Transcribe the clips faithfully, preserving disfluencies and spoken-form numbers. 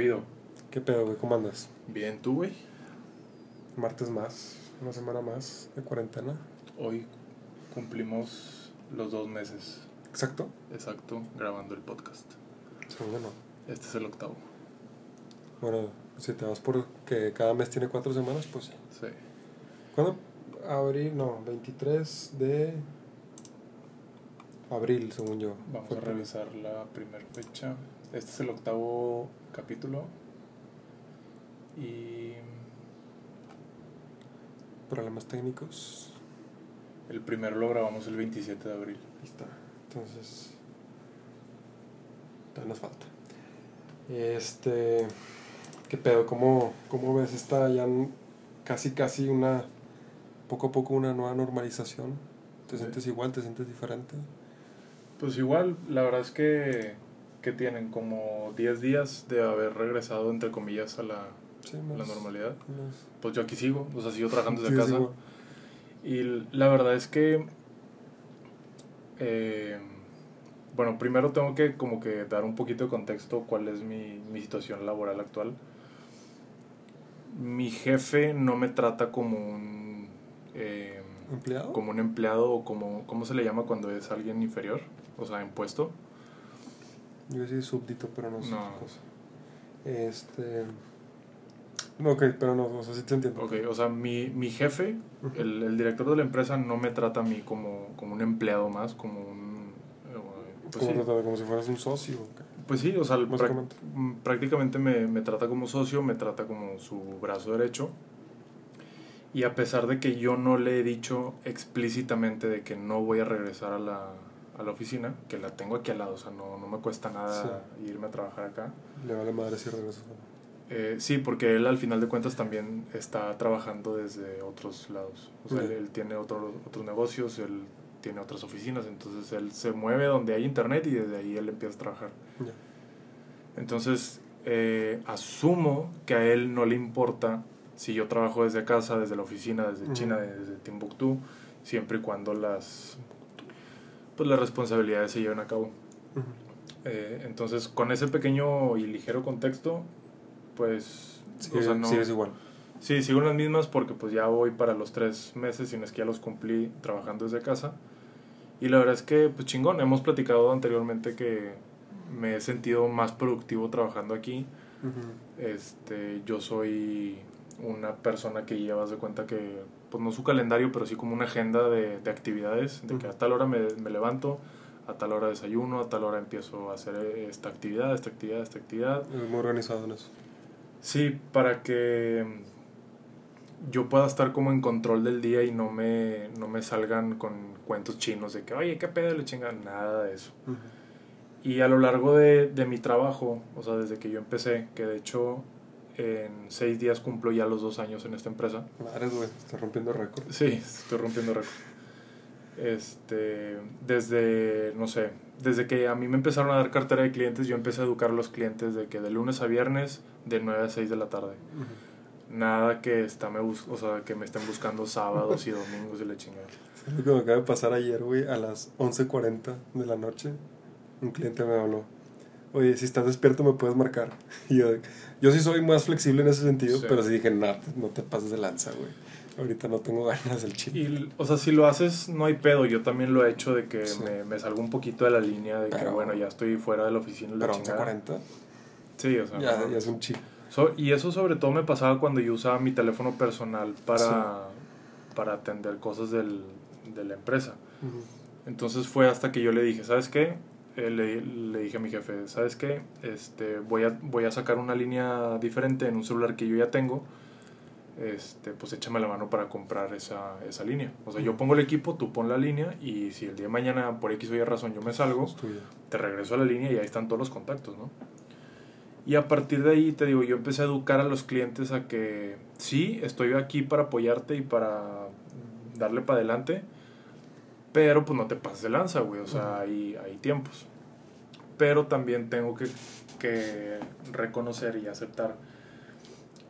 habido? ¿Qué pedo, güey? ¿Cómo andas? Bien, ¿tú, güey? Martes más, una semana más de cuarentena. Hoy cumplimos los dos meses. ¿Exacto? Exacto, grabando el podcast. Seguro no. Este es el octavo. Bueno, si te vas por que cada mes tiene cuatro semanas, pues... Sí. ¿Cuándo? Abril, no, veintitrés de... abril, según yo. Vamos a revisar la primera fecha. Este es el octavo capítulo. Y... problemas técnicos. El primero lo grabamos el veintisiete de abril. Ahí está. Entonces... todavía nos falta. Este... ¿Qué pedo? ¿Cómo, cómo ves esta ya casi casi una... poco a poco una nueva normalización? ¿Te sí. sientes igual? ¿Te sientes diferente? Pues igual, la verdad es que, que tienen como diez días de haber regresado, entre comillas, a la, sí, más, la normalidad. Más. Pues yo aquí sigo, o sea, sigo trabajando desde sí, casa. Sigo. Y la verdad es que, eh, bueno, primero tengo que como que dar un poquito de contexto cuál es mi, mi situación laboral actual. Mi jefe no me trata como un... Eh, ¿empleado? Como un empleado o como... ¿cómo se le llama cuando es alguien inferior? O sea, en puesto. Yo decía súbdito, pero no sé no. qué cosa. Este... No, ok, pero no, o sea, sí te entiendo. Ok, o sea, mi, mi jefe, uh-huh. el, el director de la empresa, no me trata a mí como, como un empleado más, como un... Pues ¿Cómo sí. trata? ¿Como si fueras un socio? Okay. Pues sí, o sea, pra- prácticamente me, me trata como socio, me trata como su brazo derecho. Y a pesar de que yo no le he dicho explícitamente de que no voy a regresar a la, a la oficina, que la tengo aquí al lado, o sea, no, no me cuesta nada sí. irme a trabajar acá. ¿Le vale madre si regreso? Eh, sí, porque él al final de cuentas también está trabajando desde otros lados. O sea, sí. él, él tiene otro, otros negocios, él tiene otras oficinas, entonces él se mueve donde hay internet y desde ahí él empieza a trabajar. Sí. Entonces, eh, asumo que a él no le importa... si yo trabajo desde casa, desde la oficina, desde uh-huh. China, desde Timbuktu, siempre y cuando las, pues las responsabilidades se lleven a cabo. Uh-huh. Eh, entonces, con ese pequeño y ligero contexto, pues... Sí, o sea, no, sí es igual. Sí, sigo las mismas porque pues ya voy para los tres meses, sino es que ya los cumplí trabajando desde casa. Y la verdad es que, pues chingón, hemos platicado anteriormente que me he sentido más productivo trabajando aquí. Uh-huh. Este, yo soy... una persona que llevas de cuenta que, pues no su calendario, pero sí como una agenda de, de actividades, de uh-huh. que a tal hora me, me levanto, a tal hora desayuno, a tal hora empiezo a hacer esta actividad, esta actividad, esta actividad. Es muy organizado en eso. Sí, para que yo pueda estar como en control del día y no me, no me salgan con cuentos chinos de que, oye, qué pedo, le chingan, nada de eso. Uh-huh. Y a lo largo de, de mi trabajo, o sea, desde que yo empecé, que de hecho... en seis días cumplo ya los dos años en esta empresa. Madre, güey, estoy rompiendo récord. Sí, estoy rompiendo récord. Este, desde, no sé, desde que a mí me empezaron a dar cartera de clientes, yo empecé a educar a los clientes de que de lunes a viernes, de nueve a seis de la tarde. Uh-huh. Nada que, está me bus- o sea, que me estén buscando sábados y domingos y la chingada. Es lo que me acaba de pasar ayer, güey, a las once cuarenta de la noche, un cliente me habló. Oye, si estás despierto me puedes marcar. Y yo, yo sí soy más flexible en ese sentido, sí. pero sí dije, no, no te pases de lanza, güey. Ahorita no tengo ganas del chile. Y, o sea, si lo haces, no hay pedo. Yo también lo he hecho de que sí. me, me salgo un poquito de la línea de pero, que, bueno, ya estoy fuera de la oficina. La pero once cuarenta. Sí, o sea. Ya, bueno, ya es un chile. So, y eso sobre todo me pasaba cuando yo usaba mi teléfono personal para, sí. para atender cosas del, de la empresa. Uh-huh. Entonces fue hasta que yo le dije, ¿sabes qué? Le, le dije a mi jefe, ¿sabes qué? Este, voy a, voy a sacar una línea diferente en un celular que yo ya tengo. Este, pues échame la mano para comprar esa, esa línea. O sea, yo pongo el equipo, tú pon la línea y si el día de mañana por X o Y razón yo me salgo, te regreso a la línea y ahí están todos los contactos, ¿no? Y a partir de ahí, te digo, yo empecé a educar a los clientes a que sí, estoy aquí para apoyarte y para darle para adelante, pero pues no te pases de lanza, güey, o sea, uh-huh. hay, hay tiempos. Pero también tengo que, que reconocer y aceptar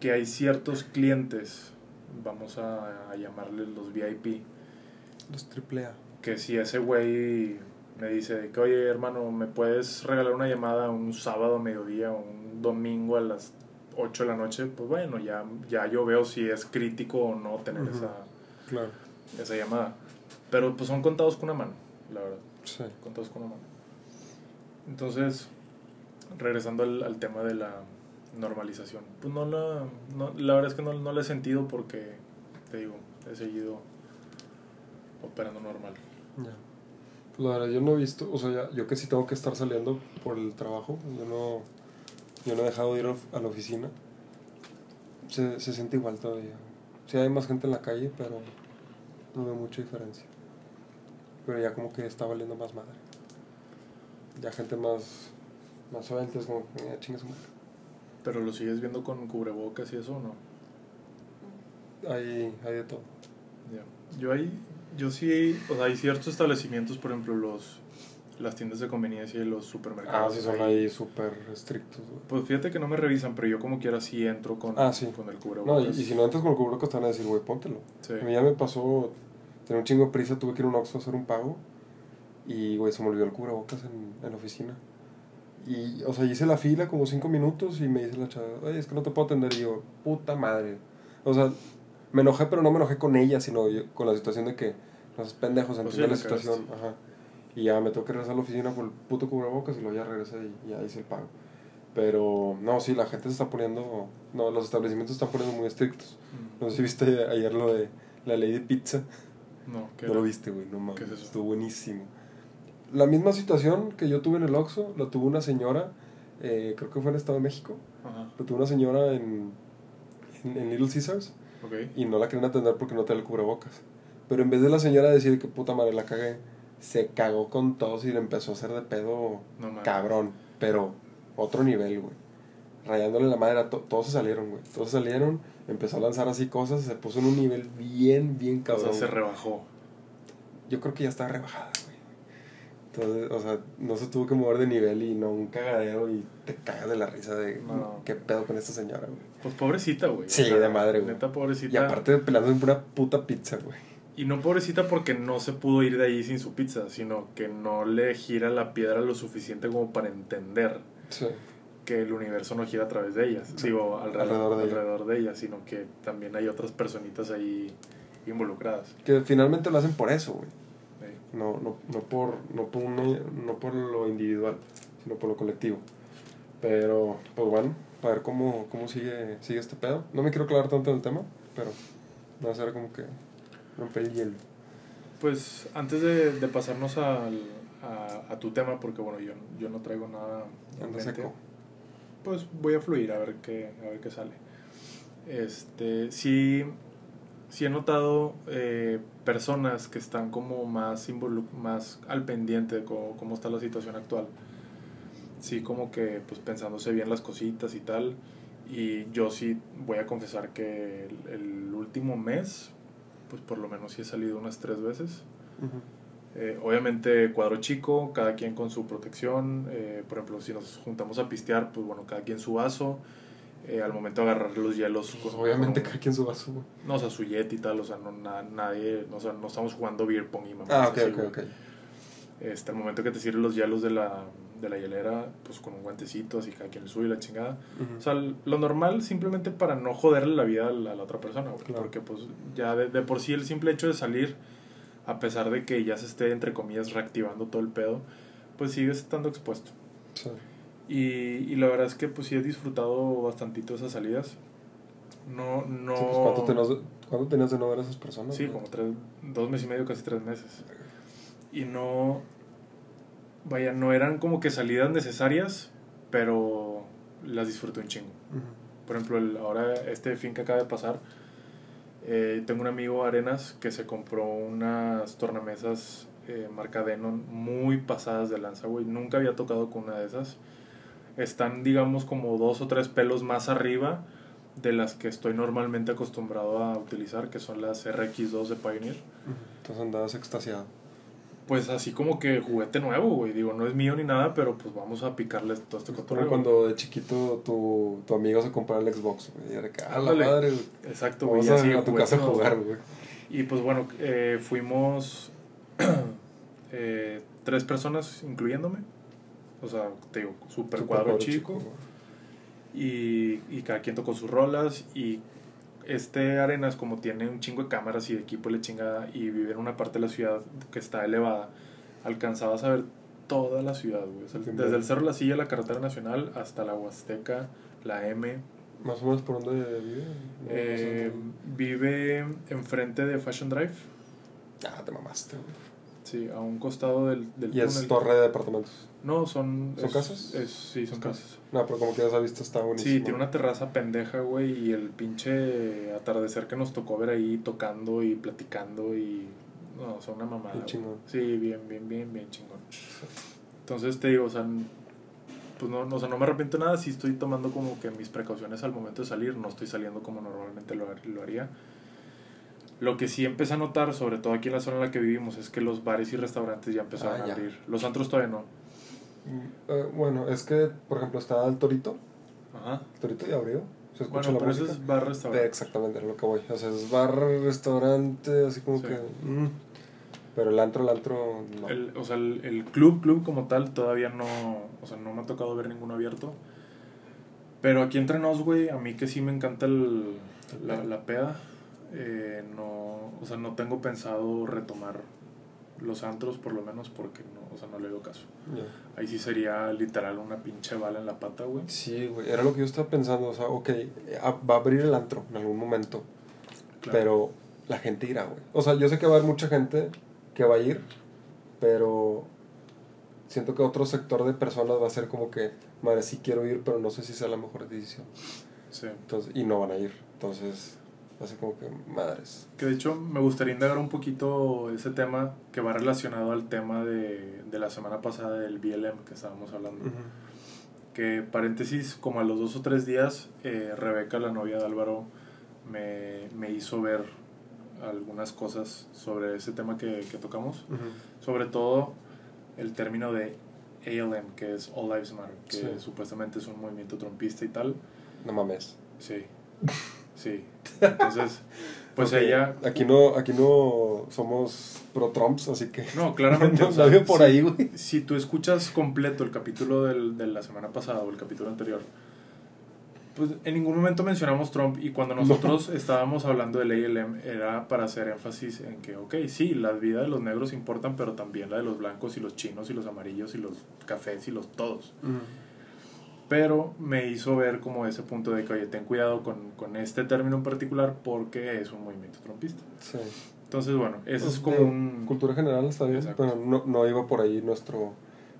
que hay ciertos clientes, vamos a, a llamarles los V I P. Los triple A. Que si ese güey me dice que, oye, hermano, ¿me puedes regalar una llamada un sábado a mediodía o un domingo a las ocho de la noche, pues bueno, ya, ya yo veo si es crítico o no tener uh-huh. esa, claro. esa llamada. Pero pues son contados con una mano, la verdad. Sí. Contados con una mano. Entonces, regresando al, al tema de la normalización, pues no la, no, la verdad es que no, no la he sentido porque, te digo, he seguido operando normal. Ya. Pues la verdad, yo no he visto, o sea, ya, yo que sí tengo que estar saliendo por el trabajo, yo no, yo no he dejado de ir a la oficina. Se, se siente igual todavía. Sí hay más gente en la calle, pero no veo mucha diferencia. Pero ya como que está valiendo más madre. Ya gente más, más suelta, es como, ya chingas madre. ¿Pero lo sigues viendo con cubrebocas y eso o no? Hay, hay de todo. Yeah. Yo ahí, yo sí, o sea, hay ciertos establecimientos, por ejemplo, los las tiendas de conveniencia y los supermercados. Ah, sí, son ahí súper estrictos. Wey. Pues fíjate que no me revisan, pero yo como quiera sí entro con, ah, sí. con el cubrebocas. No, y, y si no entras con el cubrebocas te van a decir, güey, póntelo. Sí. A mí ya me pasó, tenía un chingo de prisa, tuve que ir a un Oxxo a hacer un pago y, güey, se me olvidó el cubrebocas en, en la oficina. Y, o sea, hice la fila como cinco minutos y me dice la chava, oye, es que no te puedo atender. Y yo, puta madre. O sea, me enojé, pero no me enojé con ella, sino yo, con la situación de que no seas pendejos, entiendo la situación. Ajá. Y ya me tengo que regresar a la oficina por el puto cubrebocas y luego ya regresé y ya hice el pago. Pero, no, sí, la gente se está poniendo, no, los establecimientos se están poniendo muy estrictos. Mm. No sé si viste ayer lo de la ley de pizza. No, ¿qué no era? Lo viste, güey, no mames, es estuvo buenísimo. La misma situación que yo tuve en el Oxxo, la tuvo una señora, eh, creo que fue en el Estado de México. Ajá. La tuvo una señora en, en, en Little Caesars. Okay. Y no la querían atender porque no traía el cubrebocas. Pero en vez de la señora decir que puta madre la cagué, se cagó con todos y le empezó a hacer de pedo, no, cabrón. Pero otro nivel, güey. Rayándole la madre a to- todos se salieron, güey. Todos se salieron, empezó a lanzar así cosas, se puso en un nivel bien, bien cabrón. O sea, se rebajó. Yo creo que ya estaba rebajada. Entonces, o sea, no se tuvo que mover de nivel y no, un cagadero y te cagas de la risa de no. qué pedo con esta señora, güey. Pues pobrecita, güey. Sí, o sea, de madre, güey. Neta pobrecita. Y aparte pelándose en una puta pizza, güey. Y no pobrecita porque no se pudo ir de ahí sin su pizza, sino que no le gira la piedra lo suficiente como para entender sí. que el universo no gira a través de ellas, sí. digo, alrededor, alrededor, de, alrededor ella. de ellas, sino que también hay otras personitas ahí involucradas. Que finalmente lo hacen por eso, güey. No, no, no por no por uno, no por lo individual, sino por lo colectivo. Pero, pues bueno, para ver cómo, cómo sigue, sigue este pedo. No me quiero clavar tanto en el tema, pero va a ser como que romper el hielo. Pues antes de, de pasarnos al, a, a tu tema, porque bueno, yo, yo no traigo nada en mente, pues voy a fluir a ver qué, a ver qué sale. Este, sí... Sí he notado eh, personas que están como más, involu- más al pendiente de cómo, cómo está la situación actual. Sí, como que pues pensándose bien las cositas y tal. Y yo sí voy a confesar que el, el último mes, pues por lo menos sí he salido unas tres veces. Uh-huh. Eh, obviamente cuadro chico, cada quien con su protección. Eh, por ejemplo, si nos juntamos a pistear, pues bueno, cada quien su vaso. Eh, al momento de agarrar los hielos pues con, obviamente cada quien su vaso, no, o sea, su yeti y tal, o sea, no, na, nadie no, o sea, no estamos jugando beer pong y mamás. Ah, ok, así, ok, ok este, al momento que te sirven los hielos de la, de la hielera, pues con un guantecito así, cada quien el suyo y la chingada. Uh-huh. O sea, lo normal simplemente para no joderle la vida a la, a la otra persona, güey. Claro. Porque pues ya de, de por sí el simple hecho de salir, a pesar de que ya se esté, entre comillas, reactivando todo el pedo, pues sigue estando expuesto. Sí. Y, y la verdad es que pues sí he disfrutado bastantito esas salidas. No, no... Sí, pues, ¿cuánto, tenías de, ¿Cuánto tenías de no ver a esas personas? Sí, ¿no? Como tres, dos meses y medio, casi tres meses. Y no... Vaya, no eran como que salidas necesarias, pero las disfruté un chingo. Uh-huh. Por ejemplo, el, ahora este fin que acaba de pasar, eh, tengo un amigo, Arenas, que se compró unas tornamesas eh, marca Denon, muy pasadas de lanza, güey. Nunca había tocado con una de esas. Están, digamos, como dos o tres pelos más arriba de las que estoy normalmente acostumbrado a utilizar, que son las R X dos de Pioneer. Entonces andabas extasiado. Pues así como que juguete nuevo, güey. Digo, no es mío ni nada, pero pues vamos a picarle todo este cotorreo. Cuando de chiquito tu, tu amigo se compraba el Xbox, güey. Y era que, ah, la madre, güey. Exacto, güey. Vamos a, a tu casa a jugar, güey. Y pues bueno, eh, fuimos eh, tres personas, incluyéndome. O sea, te digo, super, super cuadro, cuadro chico, chico. y, y cada quien tocó sus rolas. Y este Arenas, como tiene un chingo de cámaras y de equipo y la chingada, y vive en una parte de la ciudad que está elevada, alcanzabas a ver toda la ciudad, güey. O sea, desde el Cerro La Silla, la Carretera Nacional, hasta la Huasteca, la M. ¿Más o menos por dónde vive? ¿No? Eh, vive enfrente de Fashion Drive. Ah, te mamaste, güey. Sí, a un costado del... del ¿Y es torre de departamentos? No, son... ¿Son es, casas? Es, sí, son casas. casas. No, pero como que esa vista está buenísima. Sí, tiene una terraza pendeja, güey, y el pinche atardecer que nos tocó ver ahí tocando y platicando y... No, son una mamada. Bien chingón. Sí, bien, bien, bien, bien chingón. Entonces te digo, o sea, pues no, no, o sea, no me arrepiento nada. Sí estoy tomando como que mis precauciones al momento de salir. No estoy saliendo como normalmente lo, lo haría. Lo que sí empecé a notar, sobre todo aquí en la zona en la que vivimos, es que los bares y restaurantes ya empezaron ah, ya. a abrir. Los antros todavía no. Eh, bueno, es que, por ejemplo, está el Torito. Ajá. El Torito ya abrió. Se escucha bueno, la pero música. Eso es bar-restaurante. Exactamente, es lo que voy. O sea, es bar-restaurante, así como sí. que... Mm. Pero el antro, el antro... No. El, o sea, el, el club, club como tal, todavía no... O sea, no me ha tocado ver ninguno abierto. Pero aquí entre nos, güey, a mí que sí me encanta el, la, la peda... Eh, no, o sea, no tengo pensado retomar los antros, por lo menos, porque no, o sea, no le doy caso. Yeah. Ahí sí sería literal una pinche bala en la pata, güey. Sí, güey, era lo que yo estaba pensando, o sea, okay, va a abrir el antro en algún momento. Claro. Pero la gente irá, güey. O sea, yo sé que va a haber mucha gente que va a ir, pero siento que otro sector de personas va a ser como que, madre, sí quiero ir, pero no sé si sea la mejor decisión. Sí. Entonces, y no van a ir. Entonces, así como que madres. Que de hecho me gustaría indagar un poquito ese tema que va relacionado al tema de, de la semana pasada del B L M que estábamos hablando. Uh-huh. Que paréntesis, como a los dos o tres días, eh, Rebeca, la novia de Álvaro, me, me hizo ver algunas cosas sobre ese tema que, que tocamos. Uh-huh. Sobre todo el término de A L M, que es All Lives Matter, que sí. supuestamente es un movimiento trumpista y tal. No mames. Sí. Sí, entonces, pues okay. ella... Aquí no aquí no somos pro-Trumps, así que... No, claramente. No, o sea, por si, ahí, güey. Si tú escuchas completo el capítulo del, de la semana pasada o el capítulo anterior, pues en ningún momento mencionamos Trump. Y cuando nosotros no. estábamos hablando del A L M, era para hacer énfasis en que, ok, sí, la vida de los negros importan, pero también la de los blancos y los chinos y los amarillos y los cafés y los todos. Mm. Pero me hizo ver como ese punto de que, oye, ten cuidado con, con este término en particular porque es un movimiento trumpista. Sí. Entonces, bueno, eso pues es como un... Cultura general está bien, pero no, no iba por ahí nuestro...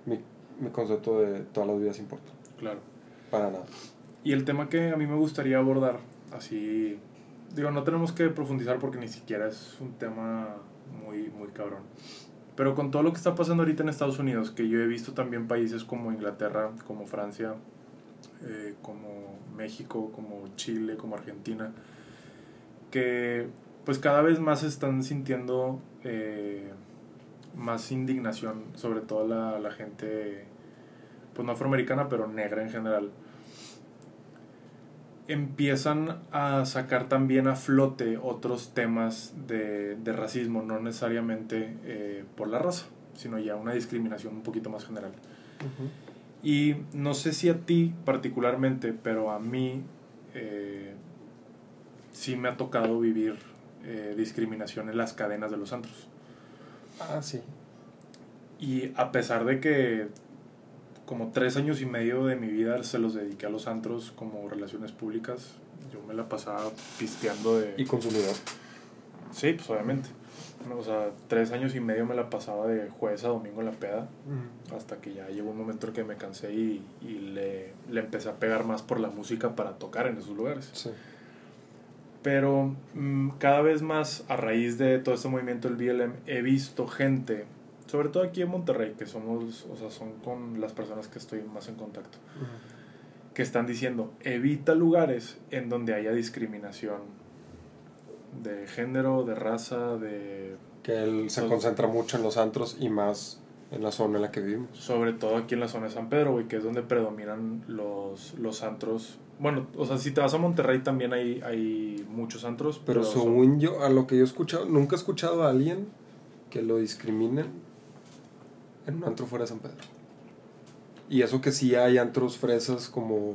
Mi, mi concepto de todas las vidas importan. Claro. Para nada. Y el tema que a mí me gustaría abordar, así... Digo, no tenemos que profundizar porque ni siquiera es un tema muy, muy cabrón. Pero con todo lo que está pasando ahorita en Estados Unidos, que yo he visto también países como Inglaterra, como Francia... Eh, como México, como Chile, como Argentina, que pues cada vez más están sintiendo eh, más indignación, sobre todo la, la gente pues no afroamericana, pero negra en general. Empiezan a sacar también a flote otros temas de, de racismo, no necesariamente eh, por la raza, sino ya una discriminación un poquito más general. Uh-huh. Y no sé si a ti particularmente, pero a mí eh, sí me ha tocado vivir eh, discriminación en las cadenas de los antros. Ah, sí. Y a pesar de que como tres años y medio de mi vida se los dediqué a los antros como relaciones públicas, yo me la pasaba pisteando de... ¿Y consumidor? Sí, pues obviamente. O sea, tres años y medio me la pasaba de jueves a domingo en la peda. Uh-huh. Hasta que ya llegó un momento en que me cansé y, y le, le empecé a pegar más por la música para tocar en esos lugares. Sí. Pero mmm, cada vez más, a raíz de todo este movimiento del B L M, he visto gente, sobre todo aquí en Monterrey, que somos, o sea, son con las personas que estoy más en contacto, uh-huh, que están diciendo, evita lugares en donde haya discriminación de género, de raza, de... Que él se concentra mucho en los antros y más en la zona en la que vivimos. Sobre todo aquí en la zona de San Pedro, güey, que es donde predominan los, los antros. Bueno, o sea, si te vas a Monterrey también hay, hay muchos antros. Pero, pero según son... yo, a lo que yo he escuchado, nunca he escuchado a alguien que lo discriminen en un antro fuera de San Pedro. Y eso que sí hay antros fresas como...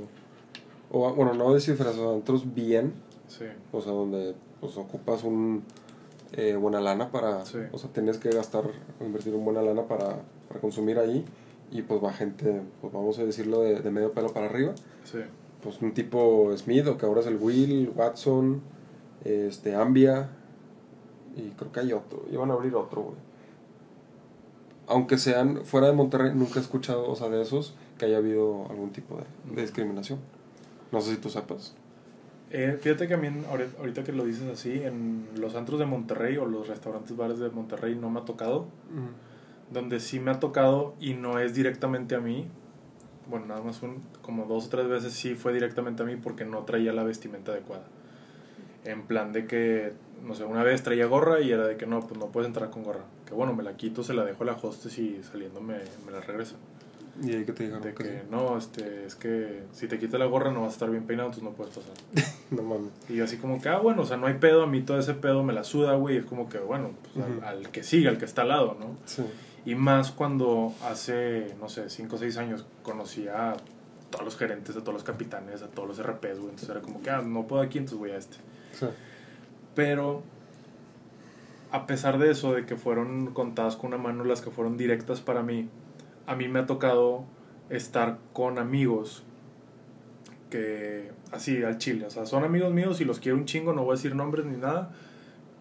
o, bueno, no desciframientos bien, sí, o sea, donde pues ocupas un eh, buena lana para, sí, o sea, tienes que gastar, invertir un buena lana para, para consumir ahí, y pues va gente, pues vamos a decirlo de, de medio pelo para arriba, sí, pues un tipo Smith, o que ahora es el Will, Watson, este, Ambia, y creo que hay otro, iban a abrir otro, güey. Aunque sean fuera de Monterrey, nunca he escuchado, o sea, de esos, que haya habido algún tipo de, de discriminación. No sé si tú sepas. Eh, fíjate que a mí, ahorita que lo dices así, en los antros de Monterrey o los restaurantes, bares de Monterrey, no me ha tocado. Uh-huh. Donde sí me ha tocado, y no es directamente a mí, bueno, nada más un, como dos o tres veces sí fue directamente a mí porque no traía la vestimenta adecuada. En plan de que, no sé, una vez traía gorra y era de que no, pues no puedes entrar con gorra. Que bueno, me la quito, se la dejo a la hostess y saliendo me, me la regreso. ¿Y ahí qué te dijeron? De que, que sí? No, este, es que si te quitas la gorra no vas a estar bien peinado, entonces no puedes pasar. No mames. Y yo así como que, ah, bueno, o sea, no hay pedo, a mí todo ese pedo me la suda, güey. Es como que, bueno, pues, uh-huh, al, al que sigue, al que está al lado, ¿no? Sí. Y más cuando hace, no sé, cinco o seis años conocí a todos los gerentes, a todos los capitanes, a todos los R Pes, güey. Entonces era como que, ah, no puedo aquí, entonces voy a este. Sí. Pero a pesar de eso, de que fueron contadas con una mano las que fueron directas para mí, a mí me ha tocado estar con amigos que así al chile, o sea, son amigos míos y los quiero un chingo, no voy a decir nombres ni nada,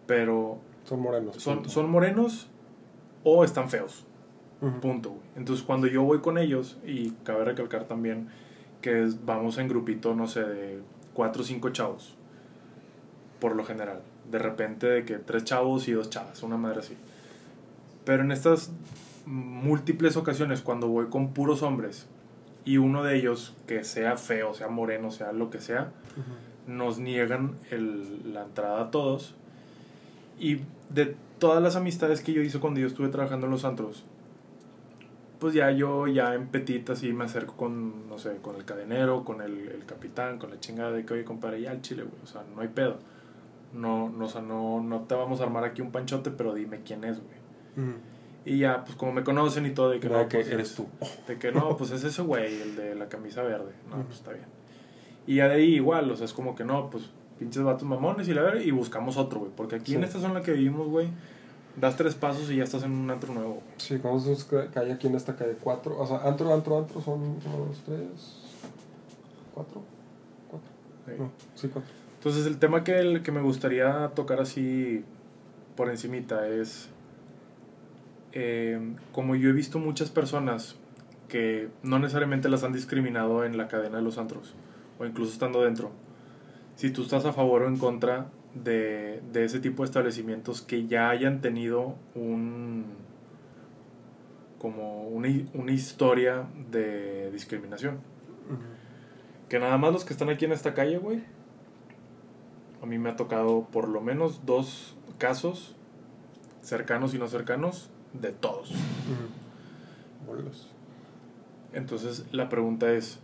pero son morenos, son, son morenos o están feos, uh-huh, punto, güey. Entonces cuando yo voy con ellos, y cabe recalcar también que es, vamos en grupito, no sé, de cuatro o cinco chavos por lo general, de repente de que tres chavos y dos chavas, una madre así, pero en estas múltiples ocasiones cuando voy con puros hombres y uno de ellos que sea feo, sea moreno, sea lo que sea, uh-huh, nos niegan el, la entrada a todos. Y de todas las amistades que yo hice cuando yo estuve trabajando en los antros, pues ya yo ya en petitas y me acerco con, no sé, con el cadenero, con el, el capitán, con la chingada de que, oye, compadre, ya al chile, güey, o sea, no hay pedo. No, no, o sea, no, no te vamos a armar aquí un panchote, pero dime quién es, güey. Uh-huh. Y ya, pues como me conocen y todo, de que no, no que pues, eres es, tú. De que no, pues es ese güey, el de la camisa verde. No, uh-huh, pues está bien. Y ya de ahí igual, o sea, es como que no, pues pinches vatos mamones y la verga, y buscamos otro, güey. Porque aquí, sí, en esta zona en la que vivimos, güey, das tres pasos y ya estás en un antro nuevo, güey. Sí, como es que hay aquí en esta calle, cuatro, o sea, antro, antro, antro, son uno, dos, tres, cuatro, cuatro. Sí, no, sí, cuatro. Entonces el tema que, el, que me gustaría tocar así por encimita es, eh, como yo he visto muchas personas que no necesariamente las han discriminado en la cadena de los antros, o incluso estando dentro, si tú estás a favor o en contra de, de ese tipo de establecimientos que ya hayan tenido un, como una, una historia de discriminación. Uh-huh. Que nada más los que están aquí en esta calle, güey, a mí me ha tocado por lo menos dos casos, cercanos y no cercanos, de todos. Uh-huh. Entonces la pregunta es,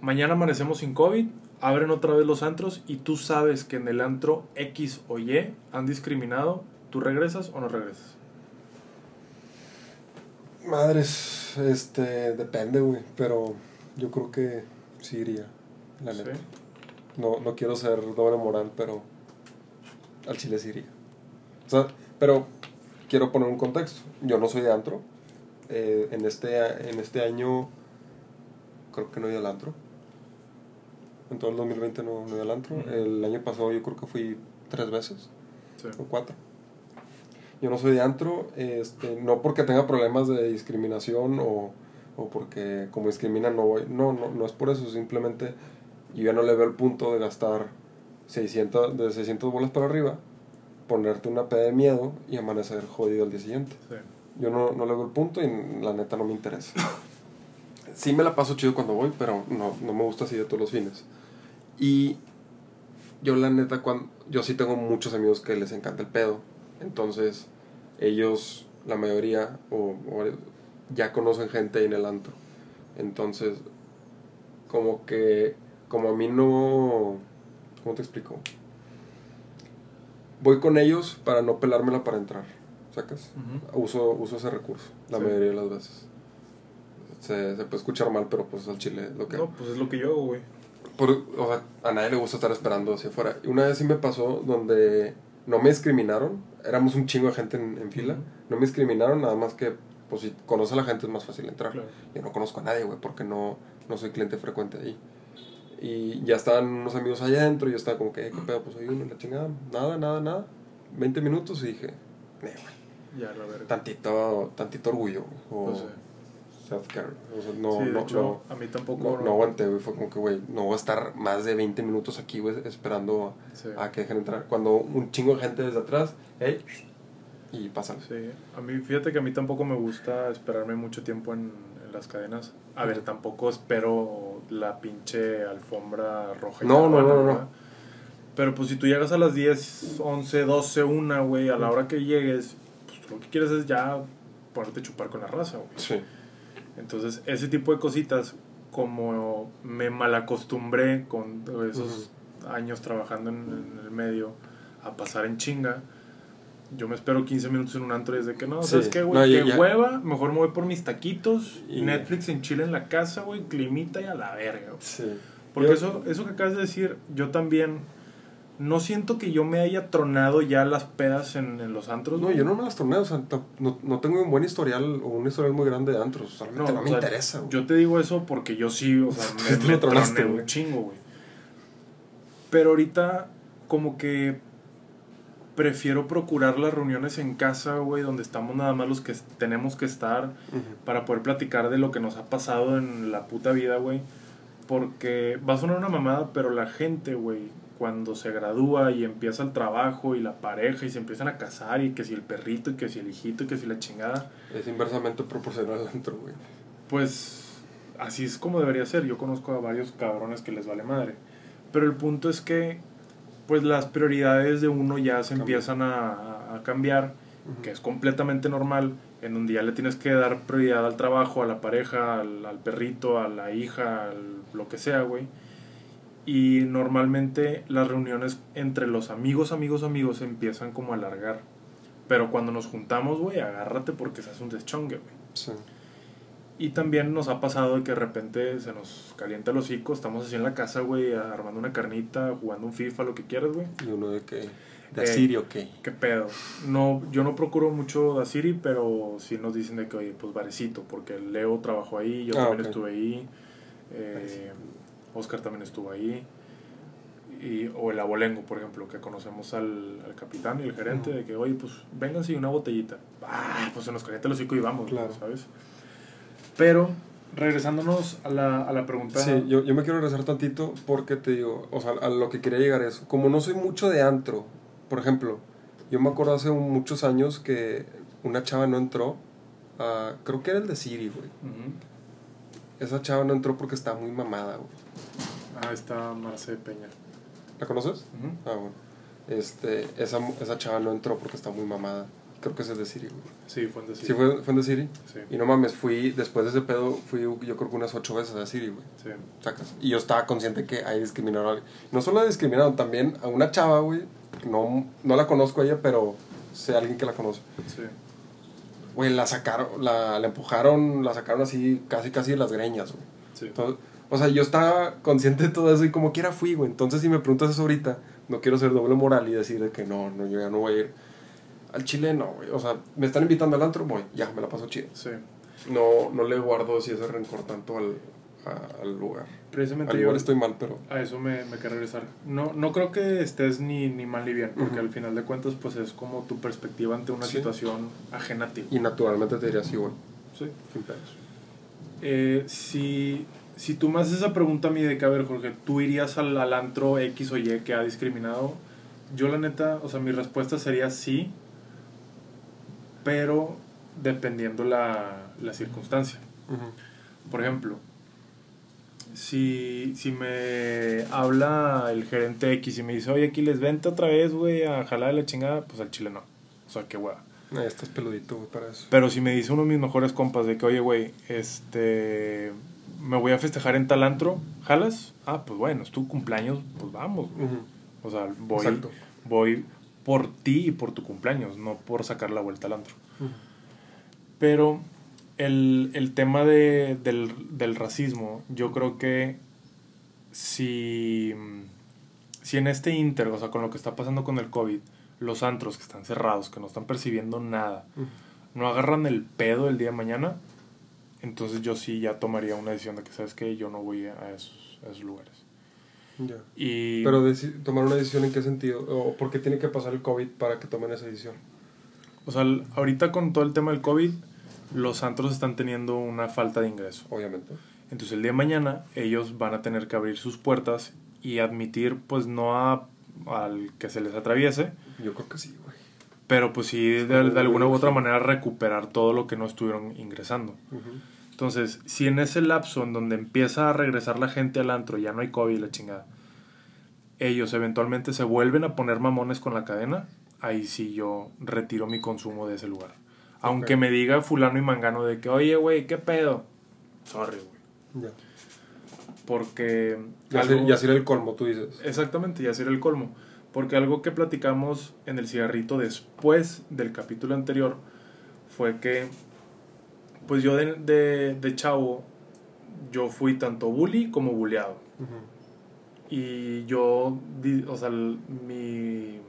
mañana amanecemos sin COVID, abren otra vez los antros y tú sabes que en el antro X o Y han discriminado, ¿tú regresas o no regresas? Madres, este, depende, güey, pero yo creo que sí iría, la neta. ¿Sí? No, no quiero ser doble moral, pero al chile sí iría. O sea, pero quiero poner un contexto. Yo no soy de antro. Eh, en, este, en este año creo que no he ido al antro. En todo el dos mil veinte no, no he ido al antro. Mm. El año pasado yo creo que fui tres veces. Sí. O cuatro. Yo no soy de antro. Este, no porque tenga problemas de discriminación o, o porque como discriminan no voy. No, no, no es por eso. Simplemente yo ya no le veo el punto de gastar seiscientos, de seiscientos bolas para arriba, ponerte una peda de miedo y amanecer jodido al día siguiente. Sí. Yo no, no le veo el punto y la neta no me interesa. Sí me la paso chido cuando voy, pero no, no me gusta así de todos los fines. Y yo la neta, cuando, yo sí tengo muchos amigos que les encanta el pedo. Entonces ellos, la mayoría, o, o ya conocen gente en el antro. Entonces, como que... Como a mí no... ¿Cómo te explico? Voy con ellos para no pelármela para entrar, ¿sacas? Uh-huh. Uso, uso ese recurso, la sí. mayoría de las veces. Se, se puede escuchar mal, pero pues al chile lo que... No, pues es lo que yo hago, güey. por, o sea, a nadie le gusta estar esperando hacia afuera. Una vez sí me pasó donde no me discriminaron, éramos un chingo de gente en, en fila, no me discriminaron, nada más que, pues, si conoces a la gente es más fácil entrar. Claro. Yo no conozco a nadie, güey, porque no, no soy cliente frecuente ahí. Y ya estaban unos amigos allá adentro, y yo estaba como que, ¿qué pedo? Pues, oye, la chingada, nada, nada, nada. veinte minutos y dije, nee, güey. Ya, la verga. Tantito, tantito orgullo, o... No sé. Self-care. O sea, no, sí, no, hecho, no, a mí tampoco. No, no, no aguanté, güey. Fue como que, güey, no voy a estar más de veinte minutos aquí, güey, esperando a, sí. a que dejen entrar. Cuando un chingo de gente desde atrás, hey, y pasan. Sí, a mí, fíjate que a mí tampoco me gusta esperarme mucho tiempo en, en las cadenas. A ver, tampoco espero la pinche alfombra roja. Y no, no, no, no, no. Pero pues si tú llegas a las diez, once, doce, una, güey, a la hora que llegues, pues tú lo que quieres es ya ponerte a chupar con la raza, güey. Sí. Entonces, ese tipo de cositas, como me malacostumbré con esos uh-huh. años trabajando en, en el medio, a pasar en chinga, yo me espero quince minutos en un antro y es de que no, sí. ¿sabes qué, güey? No, que ya... hueva, mejor me voy por mis taquitos, y... Netflix en Chile en la casa, güey, climita y a la verga. Sí. Porque yo... eso, eso que acabas de decir, yo también, no siento que yo me haya tronado ya las pedas en, en los antros. No, güey. Yo no me las troné, o sea, no, no tengo un buen historial o un historial muy grande de antros, o sea, no, no me sea, interesa, güey. Yo te digo eso porque yo sí, o sea, me, me, me tronaste, troné güey. Un chingo, güey. Pero ahorita, como que prefiero procurar las reuniones en casa, güey, donde estamos nada más los que tenemos que estar uh-huh. para poder platicar de lo que nos ha pasado en la puta vida, güey. Porque va a sonar una mamada, pero la gente, güey, cuando se gradúa y empieza el trabajo y la pareja y se empiezan a casar y que si el perrito y que si el hijito y que si la chingada... Es inversamente proporcional dentro, güey. Pues así es como debería ser. Yo conozco a varios cabrones que les vale madre. Pero el punto es que pues las prioridades de uno ya se empiezan a, a cambiar, uh-huh. que es completamente normal, en un día le tienes que dar prioridad al trabajo, a la pareja, al, al perrito, a la hija, al, lo que sea, güey. Y normalmente las reuniones entre los amigos, amigos, amigos se empiezan como a alargar. Pero cuando nos juntamos, güey, agárrate porque se hace un deschongue, güey. Sí. Y también nos ha pasado de que de repente se nos calienta el hocico, estamos así en la casa, güey, armando una carnita, jugando un FIFA, lo que quieras, güey. ¿Y uno de qué? ¿De Asiri o qué? ¿Qué pedo? No, yo no procuro mucho de Asiri, pero sí nos dicen de que, oye, pues barecito, porque Leo trabajó ahí, yo ah, también okay. estuve ahí, eh, Oscar también estuvo ahí, y, o el abolengo, por ejemplo, que conocemos al, al capitán y el gerente, uh-huh. de que, oye, pues vénganse una botellita. Ah, pues se nos calienta el hocico y vamos, claro. ¿sabes? Pero, regresándonos a la, a la pregunta... Sí, yo, yo me quiero regresar tantito porque te digo, o sea, a lo que quería llegar es, como no soy mucho de antro, por ejemplo, yo me acuerdo hace un, muchos años que una chava no entró, uh, creo que era el de Siri, güey. Uh-huh. Esa chava no entró porque estaba muy mamada, güey. Ah, está Marce Peña. ¿La conoces? Uh-huh. Ah, bueno. Este, esa, esa chava no entró porque está muy mamada. Creo que es el de Siri, güey. Sí, fue en de Siri. Sí, fue, fue en de Siri. Sí. Y no mames, fui, después de ese pedo, fui yo creo que unas ocho veces a Siri, güey. Sí. Sacas. Y yo estaba consciente que ahí discriminaron a alguien. No solo la discriminaron, también a una chava, güey. No, no la conozco a ella, pero sé a alguien que la conoce. Sí. Güey, la sacaron, la, la empujaron, la sacaron así, casi, casi de las greñas, güey. Sí. Entonces, o sea, yo estaba consciente de todo eso y como quiera fui, güey. Entonces, si me preguntas eso ahorita, no quiero ser doble moral y decir que no, no, yo ya no voy a ir. Al chile no, güey, o sea, me están invitando al antro, voy, ya, me la paso chido. Sí. No, no le guardo si ese rencor tanto al, a, al lugar. Precisamente al igual estoy mal, pero... A eso me, me quiero regresar. No, no creo que estés ni, ni mal ni bien, porque uh-huh. al final de cuentas, pues, es como tu perspectiva ante una sí. situación ajena a ti. Y naturalmente te dirías igual. Sí. Sin pedos. Eh, si, si tú me haces esa pregunta a mí de que, a ver, Jorge, ¿tú irías al, al antro X o Y que ha discriminado? Yo, la neta, o sea, mi respuesta sería sí, pero dependiendo la, la circunstancia. Uh-huh. Por ejemplo, si, si me habla el gerente X y me dice, oye, aquí les vente otra vez, güey, a jalar de la chingada, pues al chile no. O sea, qué hueva. No, ya estás peludito, güey, para eso. Pero si me dice uno de mis mejores compas de que, oye, güey, este, me voy a festejar en tal antro, ¿jalas? Ah, pues bueno, es tu cumpleaños, pues vamos, güey. Uh-huh. O sea, voy... Exacto. Voy... por ti y por tu cumpleaños, no por sacar la vuelta al antro. Uh-huh. Pero el, el tema de, del, del racismo, yo creo que si, si en este ínter, o sea, con lo que está pasando con el COVID, los antros que están cerrados, que no están percibiendo nada, uh-huh, no agarran el pedo el día de mañana, entonces yo sí ya tomaría una decisión de que, ¿sabes qué? Yo no voy a esos, a esos lugares. Ya. Y... Pero dec- tomar una decisión, ¿en qué sentido? ¿O por qué tiene que pasar el COVID para que tomen esa decisión? O sea, ahorita con todo el tema del COVID, los antros están teniendo una falta de ingreso. Obviamente. Entonces el día de mañana ellos van a tener que abrir sus puertas y admitir, pues no a, al que se les atraviese. Yo creo que sí, güey. Pero pues sí, de, de alguna u otra manera recuperar todo lo que no estuvieron ingresando. Uh-huh. Entonces, si en ese lapso en donde empieza a regresar la gente al antro, ya no hay COVID, la chingada, ellos eventualmente se vuelven a poner mamones con la cadena, ahí sí yo retiro mi consumo de ese lugar. Aunque okay, me diga fulano y mangano de que, oye, güey, ¿qué pedo? Sorry, güey. Yeah. Porque... Ya algo... sería el colmo, tú dices. Exactamente, ya sería el colmo. Porque algo que platicamos en el cigarrito después del capítulo anterior fue que, pues yo de, de, de chavo, yo fui tanto bully como bulleado. Uh-huh. Y yo, o sea, mi...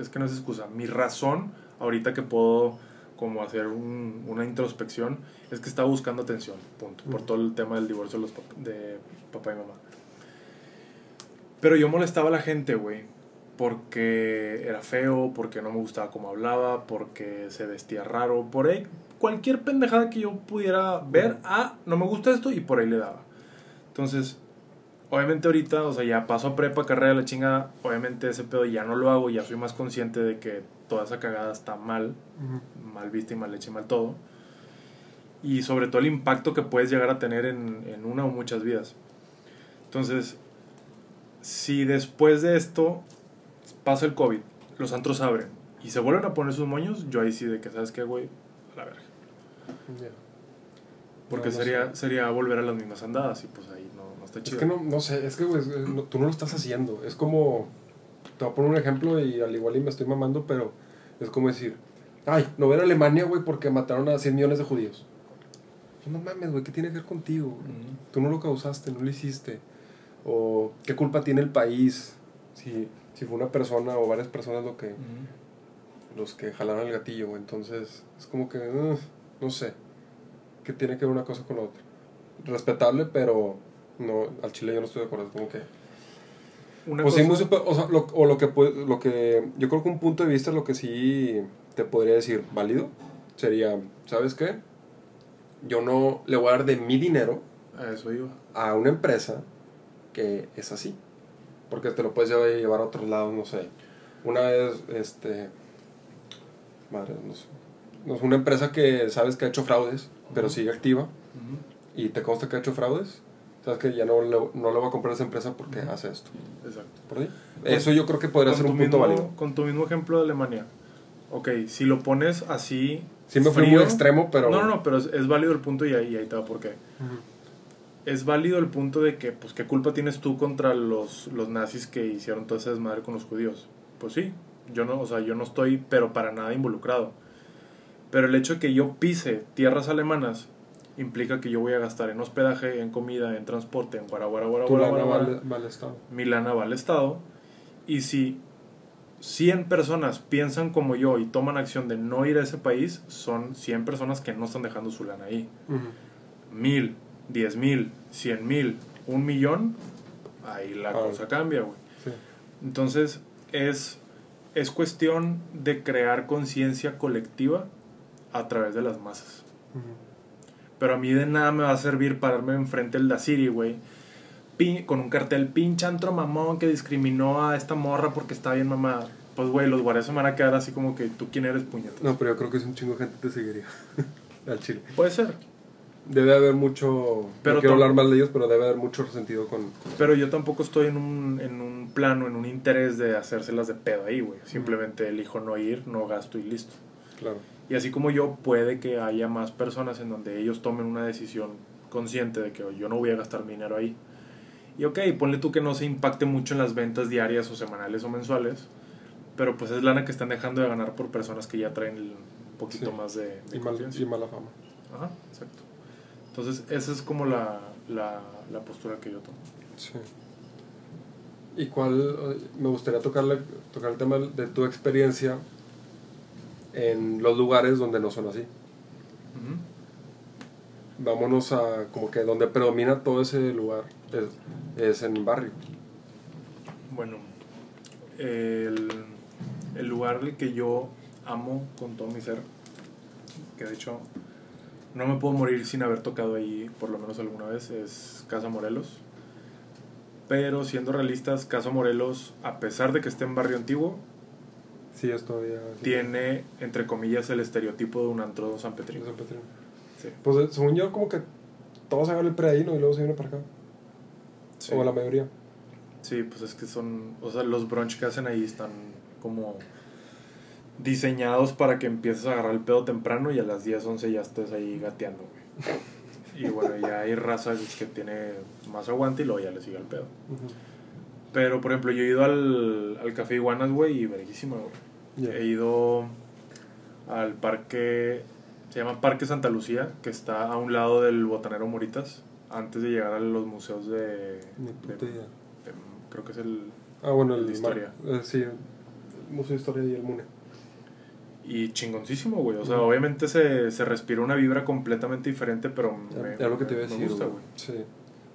Es que no es excusa. Mi razón, ahorita que puedo como hacer un, una introspección, es que estaba buscando atención, punto. Uh-huh. Por todo el tema del divorcio de, los pap- de papá y mamá. Pero yo molestaba a la gente, güey. Porque era feo, porque no me gustaba cómo hablaba, porque se vestía raro, por ahí, cualquier pendejada que yo pudiera ver, ah, no me gusta esto, y por ahí le daba. Entonces, obviamente ahorita, o sea, ya paso a prepa, carrera, la chingada, obviamente ese pedo ya no lo hago, ya soy más consciente de que toda esa cagada está mal, uh-huh, mal vista y mal hecha y mal todo, y sobre todo el impacto que puedes llegar a tener en, en una o muchas vidas. Entonces, si después de esto pasa el COVID, los antros abren y se vuelven a poner sus moños, yo ahí sí de que, ¿sabes qué, güey? A la verga. Yeah. Porque no, no sería sé. sería volver a las mismas andadas y pues ahí no, no está chido. Es que no, no sé, es que güey, no, tú no lo estás haciendo. Es como, te voy a poner un ejemplo y al igual y me estoy mamando, pero es como decir, ay, no ver a Alemania, güey, porque mataron a cien millones de judíos. No mames, güey, ¿qué tiene que ver contigo? Uh-huh. Tú no lo causaste, no lo hiciste. O, ¿qué culpa tiene el país? Si... Si fue una persona o varias personas lo que, uh-huh, los que jalaron el gatillo, güey. Entonces, es como que, uh, no sé, que tiene que ver una cosa con la otra. Respetable, pero no, al chile yo no estoy de acuerdo. Como que... Una pues cosa... sí, muy super, o sea, lo, o lo que, lo que, yo creo que un punto de vista es lo que sí te podría decir válido. Sería, ¿sabes qué? Yo no le voy a dar de mi dinero a, eso iba. a una empresa que es así. Porque te lo puedes llevar a otros lados, no sé. Una vez, este... Madre, no sé. No es una empresa que sabes que ha hecho fraudes, uh-huh, pero sigue activa. Uh-huh. Y te consta que ha hecho fraudes. Sabes que ya no le, no le va a comprar a esa empresa porque uh-huh, hace esto. Exacto. ¿Por ahí? Eso yo creo que podría ser un punto mismo, válido. Con tu mismo ejemplo de Alemania. Ok, si lo pones así... Sí me fui muy extremo, pero... No, no, no, pero es, es válido el punto y ahí, y ahí te va por qué. Uh-huh. Es válido el punto de que, pues, ¿qué culpa tienes tú contra los, los nazis que hicieron toda esa desmadre con los judíos? Pues sí, yo no, o sea, yo no estoy, pero para nada involucrado. Pero el hecho de que yo pise tierras alemanas implica que yo voy a gastar en hospedaje, en comida, en transporte, en guara, guara, guara, guara, guara, guara, va al Estado. Mi lana va al Estado. Y si cien personas piensan como yo y toman acción de no ir a ese país, son cien personas que no están dejando su lana ahí. Uh-huh. Mil. diez mil, cien mil, un millón, ahí la ah, cosa cambia, güey. Sí. Entonces, es, es cuestión de crear conciencia colectiva a través de las masas. Uh-huh. Pero a mí de nada me va a servir pararme enfrente del Dasiri, güey, pin, con un cartel, pinche antro mamón que discriminó a esta morra porque está bien mamada. Pues, güey, los guardias se van a quedar así como que, ¿tú quién eres, puñetas? No, pero yo creo que es un chingo de gente te seguiría al chile. Puede ser. Debe haber mucho... Pero no quiero tam- hablar mal de ellos, pero debe haber mucho resentido con... Pero yo tampoco estoy en un, en un plano, en un interés de hacérselas de pedo ahí, güey. Simplemente mm. elijo no ir, no gasto y listo. Claro. Y así como yo, puede que haya más personas en donde ellos tomen una decisión consciente de que yo no voy a gastar mi dinero ahí. Y ok, ponle tú que no se impacte mucho en las ventas diarias o semanales o mensuales, pero pues es lana que están dejando de ganar por personas que ya traen un poquito sí. más de, de y conciencia. Y mala fama. Ajá, exacto. Entonces, esa es como la, la, la postura que yo tomo. Sí. y cuál, me gustaría tocar, tocar el tema de tu experiencia en los lugares donde no son así. Uh-huh. Vámonos a como que donde predomina todo ese lugar, es, es en barrio. Bueno, el, el lugar el que yo amo con todo mi ser, que de hecho no me puedo morir sin haber tocado ahí por lo menos alguna vez, es Casa Morelos. Pero siendo realistas, Casa Morelos, a pesar de que esté en barrio antiguo, sí, todavía, sí, tiene, entre comillas, el estereotipo de un antro de San Petrino. San Petrino. Sí. Pues según yo, como que todos hagan el preadino y luego se viene para acá. Sí. O la mayoría. Sí, pues es que son... O sea, los brunch que hacen ahí están como diseñados para que empieces a agarrar el pedo temprano y a las diez, once ya estés ahí gateando, güey. Y bueno, ya hay razas que tiene más aguante y luego ya le sigue el pedo. Uh-huh. Pero, por ejemplo, yo he ido al, al Café Iguanas, güey, y verguísima, güey. Yeah. He ido al parque, se llama Parque Santa Lucía, que está a un lado del Botanero Moritas, antes de llegar a los museos de... de, de, de creo que es el... Ah, bueno, el, el de Historia. Mar, eh, sí, el Museo de Historia y el MUNE. Y chingoncísimo, güey. O sea, uh-huh, obviamente se, se respira una vibra completamente diferente, pero me, ya, lo que te iba a decir, gusta, güey. Sí.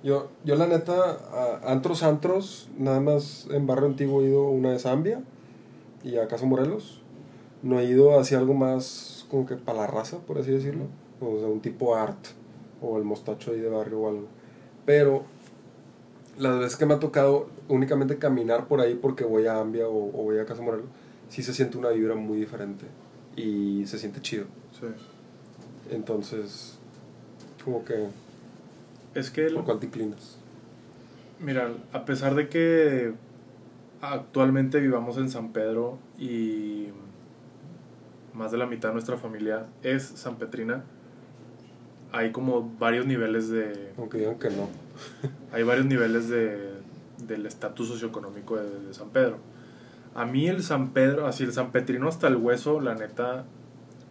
Yo, yo la neta, a antros, antros, nada más en barrio antiguo he ido una vez a Zambia y a Casa Morelos. No he ido hacia algo más como que para la raza, por así decirlo. O sea, un tipo art o el mostacho ahí de barrio o algo. Pero las veces que me ha tocado únicamente caminar por ahí porque voy a Zambia o, o voy a Casa Morelos, sí se siente una vibra muy diferente y se siente chido. Sí. Entonces, como que... Es que... ¿Por cuál te inclinas? Mira, a pesar de que actualmente vivamos en San Pedro y más de la mitad de nuestra familia es sanpetrina, hay como varios niveles de... Aunque digan que no. Hay varios niveles de, del estatus socioeconómico de, de San Pedro. A mí el San Pedro, así el sanpetrino hasta el hueso, la neta,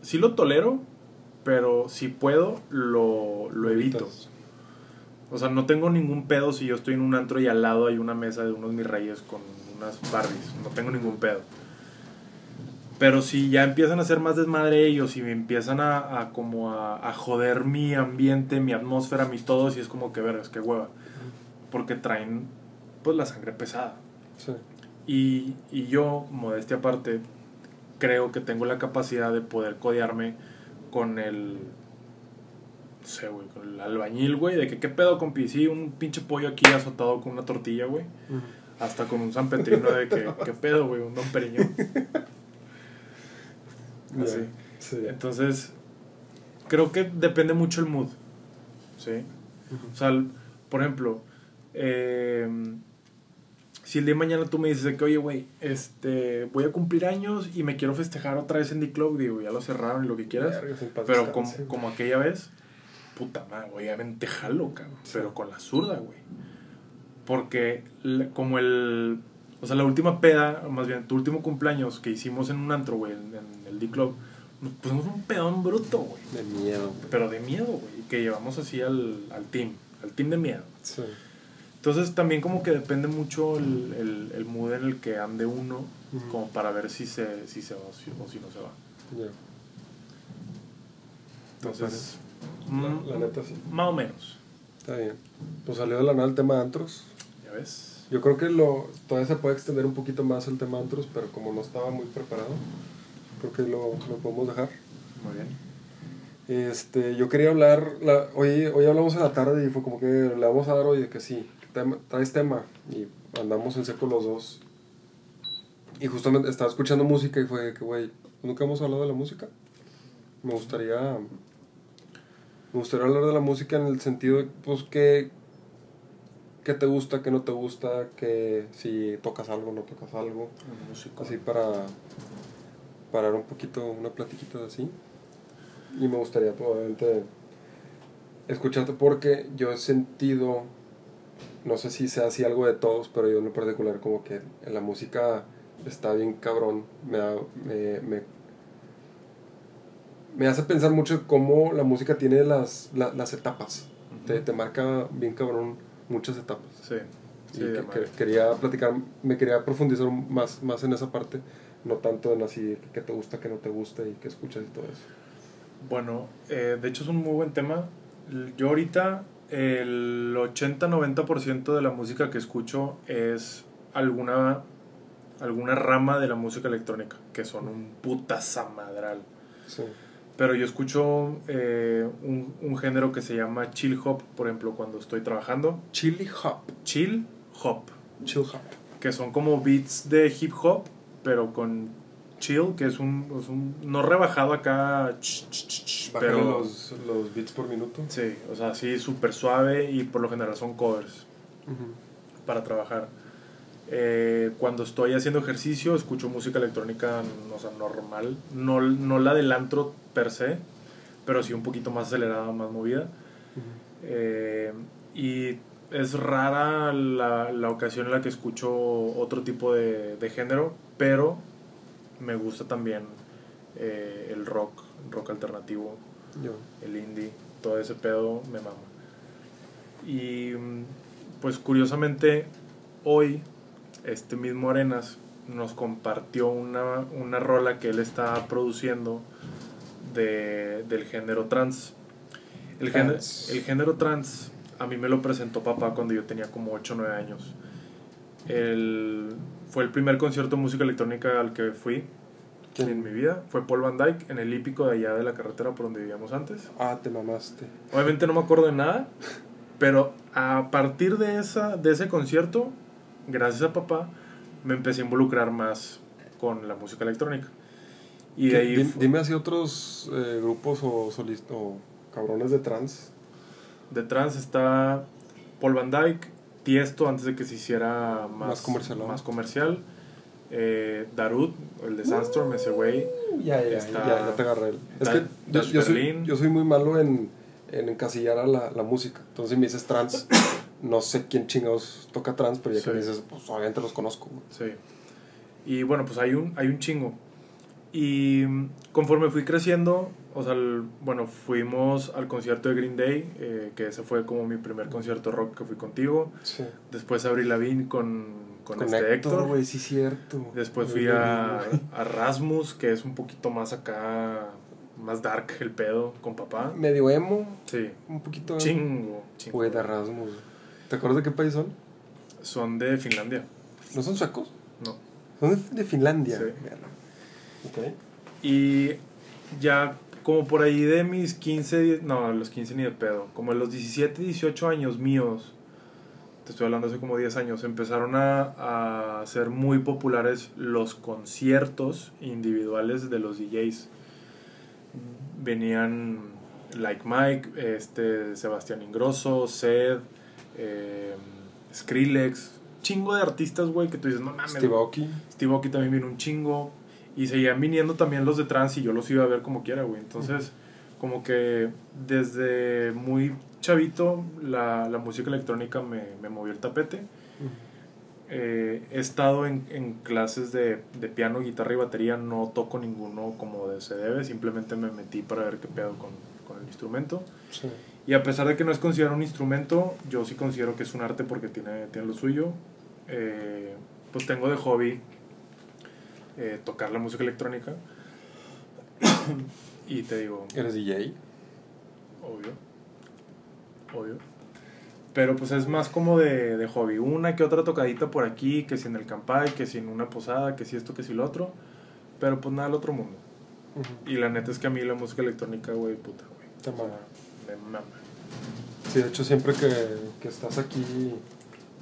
sí lo tolero, pero si puedo, lo, lo evito. Evitas. O sea, no tengo ningún pedo si yo estoy en un antro y al lado hay una mesa de unos mis reyes con unas Barbies. No tengo ningún pedo. Pero si ya empiezan a hacer más desmadre ellos y me empiezan a, a como a, a joder mi ambiente, mi atmósfera, mi todo, sí es como que vergas, que hueva. Porque traen, pues, la sangre pesada. Sí. Y, y yo, modestia aparte, creo que tengo la capacidad de poder codearme con el... No sé, güey, con el albañil, güey, de que qué pedo, compi, sí, un pinche pollo aquí azotado con una tortilla, güey. Uh-huh. Hasta con un sanpetrino de que qué pedo, güey, un don Periñón. Así. Yeah, sí. Entonces, creo que depende mucho el mood, ¿sí? Uh-huh. O sea, por ejemplo, eh, si el día de mañana tú me dices de que, oye, güey, este, voy a cumplir años y me quiero festejar otra vez en The Club, digo, ya lo cerraron y lo que quieras, yeah, pero como, como aquella vez... Puta madre, obviamente jalo, cabrón, sí, pero con la zurda, güey. Porque como el... O sea, la última peda, más bien, tu último cumpleaños que hicimos en un antro, güey, en, en el D-Club, nos pusimos un pedón bruto, güey. De miedo, güey. Pero de miedo, güey, que llevamos así al, al team, al team de miedo. Sí. Entonces también como que depende mucho el, el, el mood en el que ande uno, uh-huh, como para ver si se, si se va o si, o si no se va. Ya. Yeah. Entonces... La, la neta sí. Más o menos. Está bien. Pues salió de la nada el tema de antros. Ya ves. Yo creo que lo todavía se puede extender un poquito más el tema de antros, pero como no estaba muy preparado, creo que lo, lo podemos dejar. Muy bien. Este, yo quería hablar, la, hoy, hoy hablamos en la tarde y fue como que le vamos a dar hoy de que sí, que tema, traes tema. Y andamos en seco los dos. Y justamente estaba escuchando música y fue que, güey, nunca hemos hablado de la música. Me gustaría... Me gustaría hablar de la música en el sentido de, pues, que, que te gusta, que no te gusta, que si tocas algo, no tocas algo. Música. Así para parar un poquito, una platiquita así. Y me gustaría, probablemente, escucharte porque yo he sentido, no sé si sea así algo de todos, pero yo en lo particular como que la música está bien cabrón, me da... Me, me, me hace pensar mucho cómo la música tiene las, la, las etapas. Uh-huh. Te, te marca bien cabrón muchas etapas. Sí. Sí, y que, que, quería platicar, me quería profundizar más, más en esa parte, no tanto en así que te gusta, que no te gusta y que escuchas y todo eso. Bueno, eh, de hecho es un muy buen tema. Yo ahorita el ochenta noventa por ciento de la música que escucho es alguna, alguna rama de la música electrónica, que son un puta samadral. Sí. Pero yo escucho eh, un, un género que se llama chill hop, por ejemplo, cuando estoy trabajando. Chill hop. Chill hop. Chill hop. Que son como beats de hip hop, pero con chill, que es un... Es un no rebajado acá, ch, ch, ch, ch, pero los, los beats por minuto. Sí, o sea, sí, súper suave y por lo general son covers. Uh-huh. Para trabajar. Eh, cuando estoy haciendo ejercicio escucho música electrónica, o sea, normal, no, no la del antro per se, pero sí un poquito más acelerada, más movida. Uh-huh. eh, y es rara la, la ocasión en la que escucho otro tipo de, de género, pero me gusta también eh, el rock, rock alternativo. Yo. El indie, todo ese pedo me mama. Y pues curiosamente hoy este mismo Arenas nos compartió una, una rola que él está produciendo de, del género trans. El, género, el género trans a mí me lo presentó papá cuando yo tenía como ocho o nueve años. El, fue el primer concierto de música electrónica al que fui. ¿Quién? En mi vida. Fue Paul Van Dyke en el Hípico de allá de la carretera por donde vivíamos antes. Ah, te mamaste. Obviamente no me acuerdo de nada, pero a partir de, esa, de ese concierto, gracias a papá, me empecé a involucrar más con la música electrónica. Y de ahí dime, fue... dime así otros eh, grupos o, solist- o cabrones de trans. De trans está Paul Van Dyke, Tiesto, antes de que se hiciera más, más comercial. Más comercial. Eh, Darude, el de Sandstorm, uh, ese güey. Ya, ya, está... ya, ya te agarré. Es da- que yo, yo, soy, yo soy muy malo en, en encasillar a la, la música. Entonces, si me dices trans... No sé quién chingados toca trans, pero ya que sí. Dices, pues obviamente los conozco. Sí. Y bueno, pues hay un, hay un chingo. Y conforme fui creciendo, o sea, el, bueno, fuimos al concierto de Green Day, eh, que ese fue como mi primer concierto rock que fui contigo. Sí. Después abrí Lavín con, con, con este Héctor. Güey, sí, cierto. Después fui a, a Rasmus, que es un poquito más acá, más dark el pedo, con papá. Medio emo. Sí. Un poquito. Chingo. Chingo. Güey, de Rasmus. ¿Te acuerdas de qué país son? Son de Finlandia. ¿No son suecos? No. Son de Finlandia. Sí. Okay. Y ya como por ahí de mis quince... No, los quince ni de pedo. Como de los diecisiete, dieciocho años míos, te estoy hablando hace como diez años, empezaron a, a ser muy populares los conciertos individuales de los D Js. Venían Like Mike, este, Sebastián Ingrosso, Zedd, Eh, Skrillex, chingo de artistas, güey, que tú dices, no mames. Steve Aoki. Steve Aoki también vino un chingo. Y seguían viniendo también los de trans y yo los iba a ver como quiera, güey. Entonces, uh-huh, como que desde muy chavito la, la música electrónica me, me movió el tapete. Uh-huh. eh, He estado en, en clases de, de piano, guitarra y batería. No toco ninguno como de se debe. Simplemente me metí para ver qué pedo con, con el instrumento. Sí. Y a pesar de que no es considerado un instrumento, yo sí considero que es un arte porque tiene, tiene lo suyo. Eh, pues tengo de hobby eh, tocar la música electrónica. Y te digo... ¿Eres D J? Obvio. Obvio. Pero pues es más como de, de hobby. Una que otra tocadita por aquí, que si en el campay, que si en una posada, que si esto, que si lo otro. Pero pues nada del otro mundo. Uh-huh. Y la neta es que a mí la música electrónica, güey, puta, güey. Está mal. Sí, de hecho siempre que, que estás aquí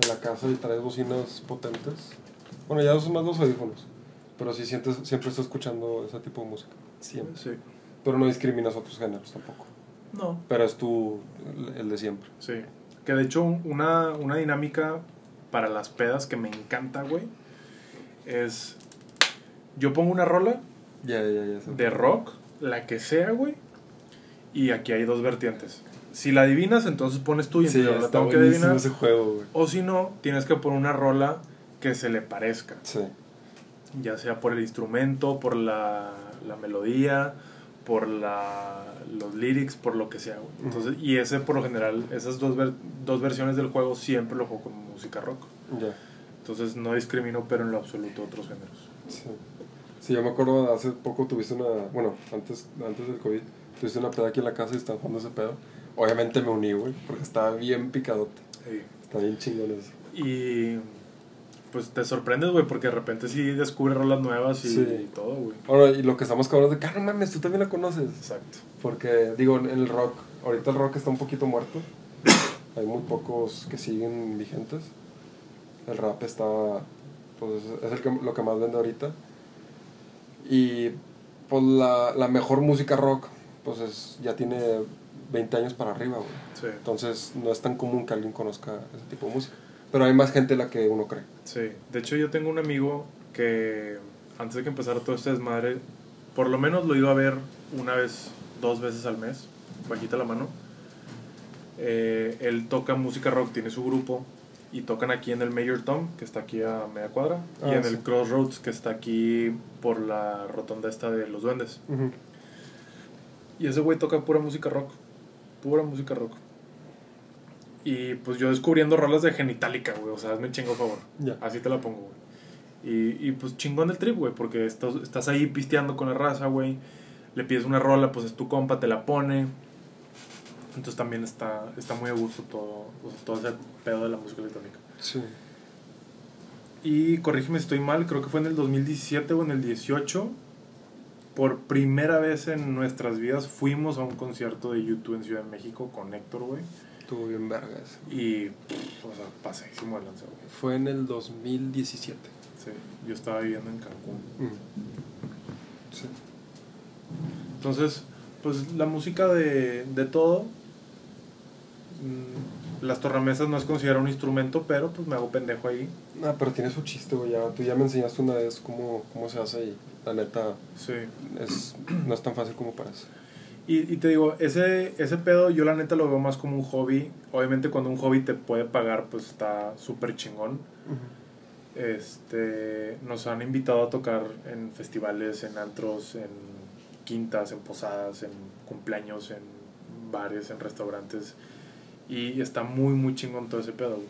en la casa y traes bocinas potentes, bueno, ya son más los audífonos, pero sí sientes, siempre estás escuchando ese tipo de música, siempre. Sí. Pero no discriminas otros géneros tampoco. No. Pero es tú el de siempre. Sí, que de hecho una, una dinámica para las pedas que me encanta, güey, es yo pongo una rola ya, ya, ya, ya, de rock, la que sea, güey. Y aquí hay dos vertientes. Si la adivinas, entonces pones tú y entonces sí, la tengo que adivinar. Ese juego, güey. O si no, tienes que poner una rola que se le parezca. Sí. Ya sea por el instrumento, por la, la melodía, por la, los lyrics, por lo que sea, güey. Entonces, uh-huh. Y ese, por lo general, esas dos, ver, dos versiones del juego siempre lo juego con música rock. Yeah. Entonces no discrimino, pero en lo absoluto, otros géneros. Sí. Sí, yo me acuerdo, hace poco tuviste una... Bueno, antes, antes del COVID, tuviste una peda aquí en la casa y estaban jugando ese pedo. Obviamente me uní, güey, porque estaba bien picadote. Sí. Está bien chingón eso. Y... pues te sorprendes, güey, porque de repente sí descubres rolas nuevas y, sí. y todo, güey. Ahora, y lo que estamos cabrón de, ¡cara, mames! Tú también la conoces. Exacto. Porque, digo, en el rock, ahorita el rock está un poquito muerto. Hay muy pocos que siguen vigentes. El rap está, pues, es el que, lo que más vende ahorita. Y, pues, la, la mejor música rock, pues, es, ya tiene veinte años para arriba, güey. Sí. Entonces, no es tan común que alguien conozca ese tipo de música. Pero hay más gente de la que uno cree. Sí, de hecho yo tengo un amigo que antes de que empezara todo este desmadre, por lo menos lo iba a ver una vez, dos veces al mes, bajita la mano. Eh, él toca música rock, tiene su grupo, y tocan aquí en el Mayor Tom, que está aquí a media cuadra, ah, y en sí. el Crossroads, que está aquí por la rotonda esta de los duendes. Uh-huh. Y ese güey toca pura música rock, pura música rock. Y pues yo descubriendo rolas de Genitalica, güey. O sea, hazme un chingo favor. Yeah. Así te la pongo, güey. Y, y pues chingón el trip, güey. Porque estás, estás ahí pisteando con la raza, güey. Le pides una rola, pues es tu compa, te la pone. Entonces también está, está muy a gusto todo, o sea, todo ese pedo de la música electrónica. Sí. Y corrígeme si estoy mal, creo que fue en el dos mil diecisiete o en el dieciocho. Por primera vez en nuestras vidas fuimos a un concierto de YouTube en Ciudad de México con Héctor, güey. Estuvo bien vergas. Y, pff, o sea, pasadísimo de lanza, güey. Fue en el dos mil diecisiete. Sí, yo estaba viviendo en Cancún. Mm. Sí. Entonces, pues la música de, de todo. Mmm, las tornamesas no es considerado un instrumento, pero pues me hago pendejo ahí. Ah, pero tiene su chiste, güey. Ya, tú ya me enseñaste una vez cómo, cómo se hace y la neta. Sí. Es, no es tan fácil como parece. Y, y te digo, ese, ese pedo yo la neta lo veo más como un hobby. Obviamente cuando un hobby te puede pagar, pues está súper chingón. Uh-huh. Este, nos han invitado a tocar en festivales, en antros, en quintas, en posadas, en cumpleaños, en bares, en restaurantes. Y está muy, muy chingón todo ese pedo, güey.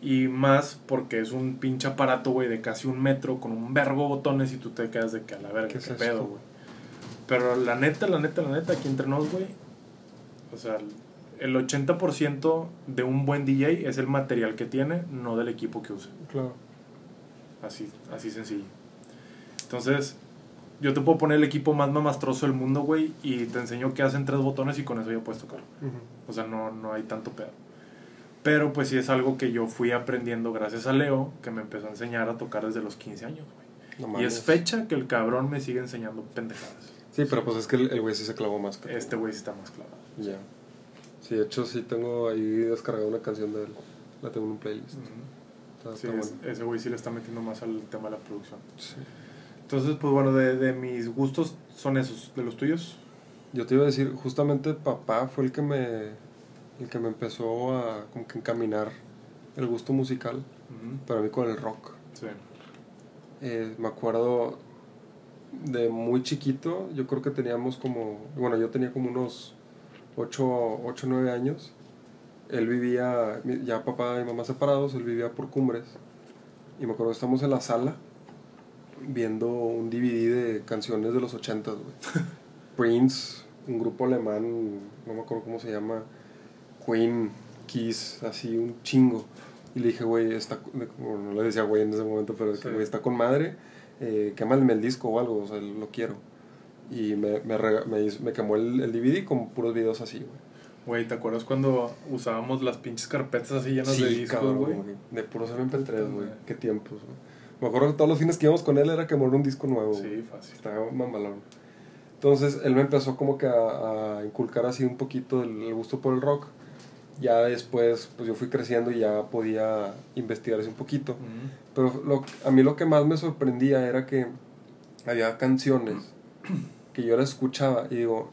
Y más porque es un pinche aparato, güey, de casi un metro con un vergo botones y tú te quedas de que a la verga, qué, qué pedo, güey. Pero la neta, la neta, la neta, aquí entre nos, güey, o sea, el ochenta por ciento de un buen D J es el material que tiene, no del equipo que usa. Claro. Así, así sencillo. Entonces, yo te puedo poner el equipo más mamastroso del mundo, güey, y te enseño que hacen tres botones y con eso ya puedes tocar. Uh-huh. O sea, no, no hay tanto pedo. Pero, pues, sí es algo que yo fui aprendiendo gracias a Leo, que me empezó a enseñar a tocar desde los quince años, güey. No, y es fecha que el cabrón me sigue enseñando pendejadas. Sí, pero pues es que el güey sí se clavó más. Que este güey sí está más clavado. Ya. Yeah. Sí, de hecho sí tengo ahí descargada una canción de él. La tengo en un playlist. Uh-huh. Está, sí, está es, bueno. Ese güey sí le está metiendo más al tema de la producción. Sí. Entonces, pues bueno, de, de mis gustos son esos. ¿De los tuyos? Yo te iba a decir, justamente papá fue el que me, el que me empezó a como que encaminar el gusto musical. Uh-huh. Para mí con el rock. Sí. Eh, me acuerdo... de muy chiquito, yo creo que teníamos como... Bueno, yo tenía como unos ocho o nueve años. Él vivía... Ya papá y mamá separados, él vivía por Cumbres. Y me acuerdo que estábamos en la sala viendo un D V D de canciones de los ochentas, güey. Prince, un grupo alemán, no me acuerdo cómo se llama. Queen, Kiss, así un chingo. Y le dije, güey, está... Bueno, no le decía güey en ese momento, pero sí. Güey, está con madre... Eh, quémame el disco o algo, o sea, lo quiero. Y me, me, rega, me, hizo, me quemó el, el D V D con puros videos así, güey. Güey, ¿te acuerdas cuando usábamos las pinches carpetas así llenas sí, de discos, güey? De puros M P tres, güey. Qué tiempos, güey. Me acuerdo que todos los fines que íbamos con él era quemar un disco nuevo. Sí, wey. Fácil. Estaba mamalón. Entonces, él me empezó como que a, a inculcar así un poquito el, el gusto por el rock. Ya después, pues yo fui creciendo y ya podía investigar así un poquito. Uh-huh. Pero lo, a mí lo que más me sorprendía era que había canciones que yo las escuchaba y digo,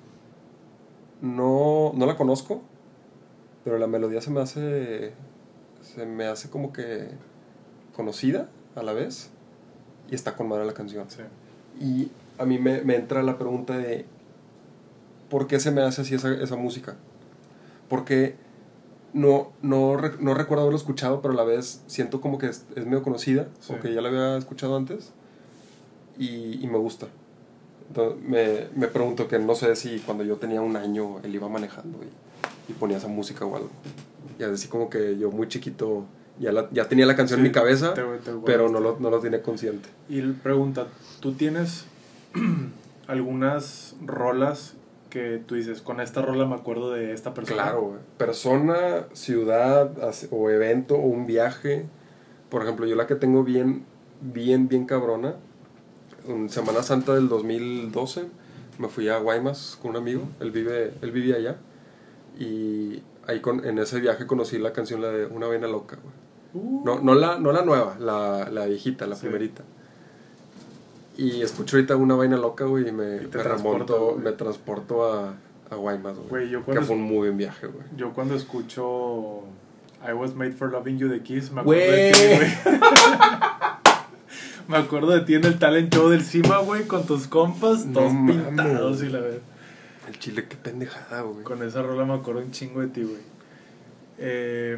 no, no la conozco, pero la melodía se me hace, se me hace como que conocida a la vez y está con madre la canción. Sí. Y a mí me, me entra la pregunta de, por qué se me hace así esa, esa música. Porque no, no, no recuerdo haberlo escuchado, pero a la vez siento como que es, es medio conocida, sí. O que ya la había escuchado antes, y, y me gusta. Entonces me, me pregunto que no sé si cuando yo tenía un año él iba manejando y, y ponía esa música o algo. Y así como que yo muy chiquito ya, la, ya tenía la canción sí, en mi cabeza, te, te pero no lo, no lo tenía consciente. Y pregunta, ¿tú tienes algunas rolas que tú dices, con esta rola me acuerdo de esta persona? Claro, güey. Persona, ciudad o evento o un viaje. Por ejemplo, yo la que tengo bien, bien, bien cabrona, en Semana Santa del dos mil doce me fui a Guaymas con un amigo, él, vive, él vivía allá, y ahí con, en ese viaje conocí la canción, la de Una Vaina Loca, güey. Uh. No, no, la, no la nueva, la, la viejita, la sí. primerita. Y escucho ahorita Una Vaina Loca, güey, y me, y me remonto, wey. me transporto a, a Guaymas, güey. Que fue un muy buen viaje, güey. Yo cuando escucho I Was Made for Loving You de Kiss, me acuerdo wey. de ti, güey. Me acuerdo de ti en el talent show del CIMA, güey, con tus compas, no todos mamo. pintados y la verdad. El chile, qué pendejada, güey. Con esa rola me acuerdo un chingo de ti, güey. Eh,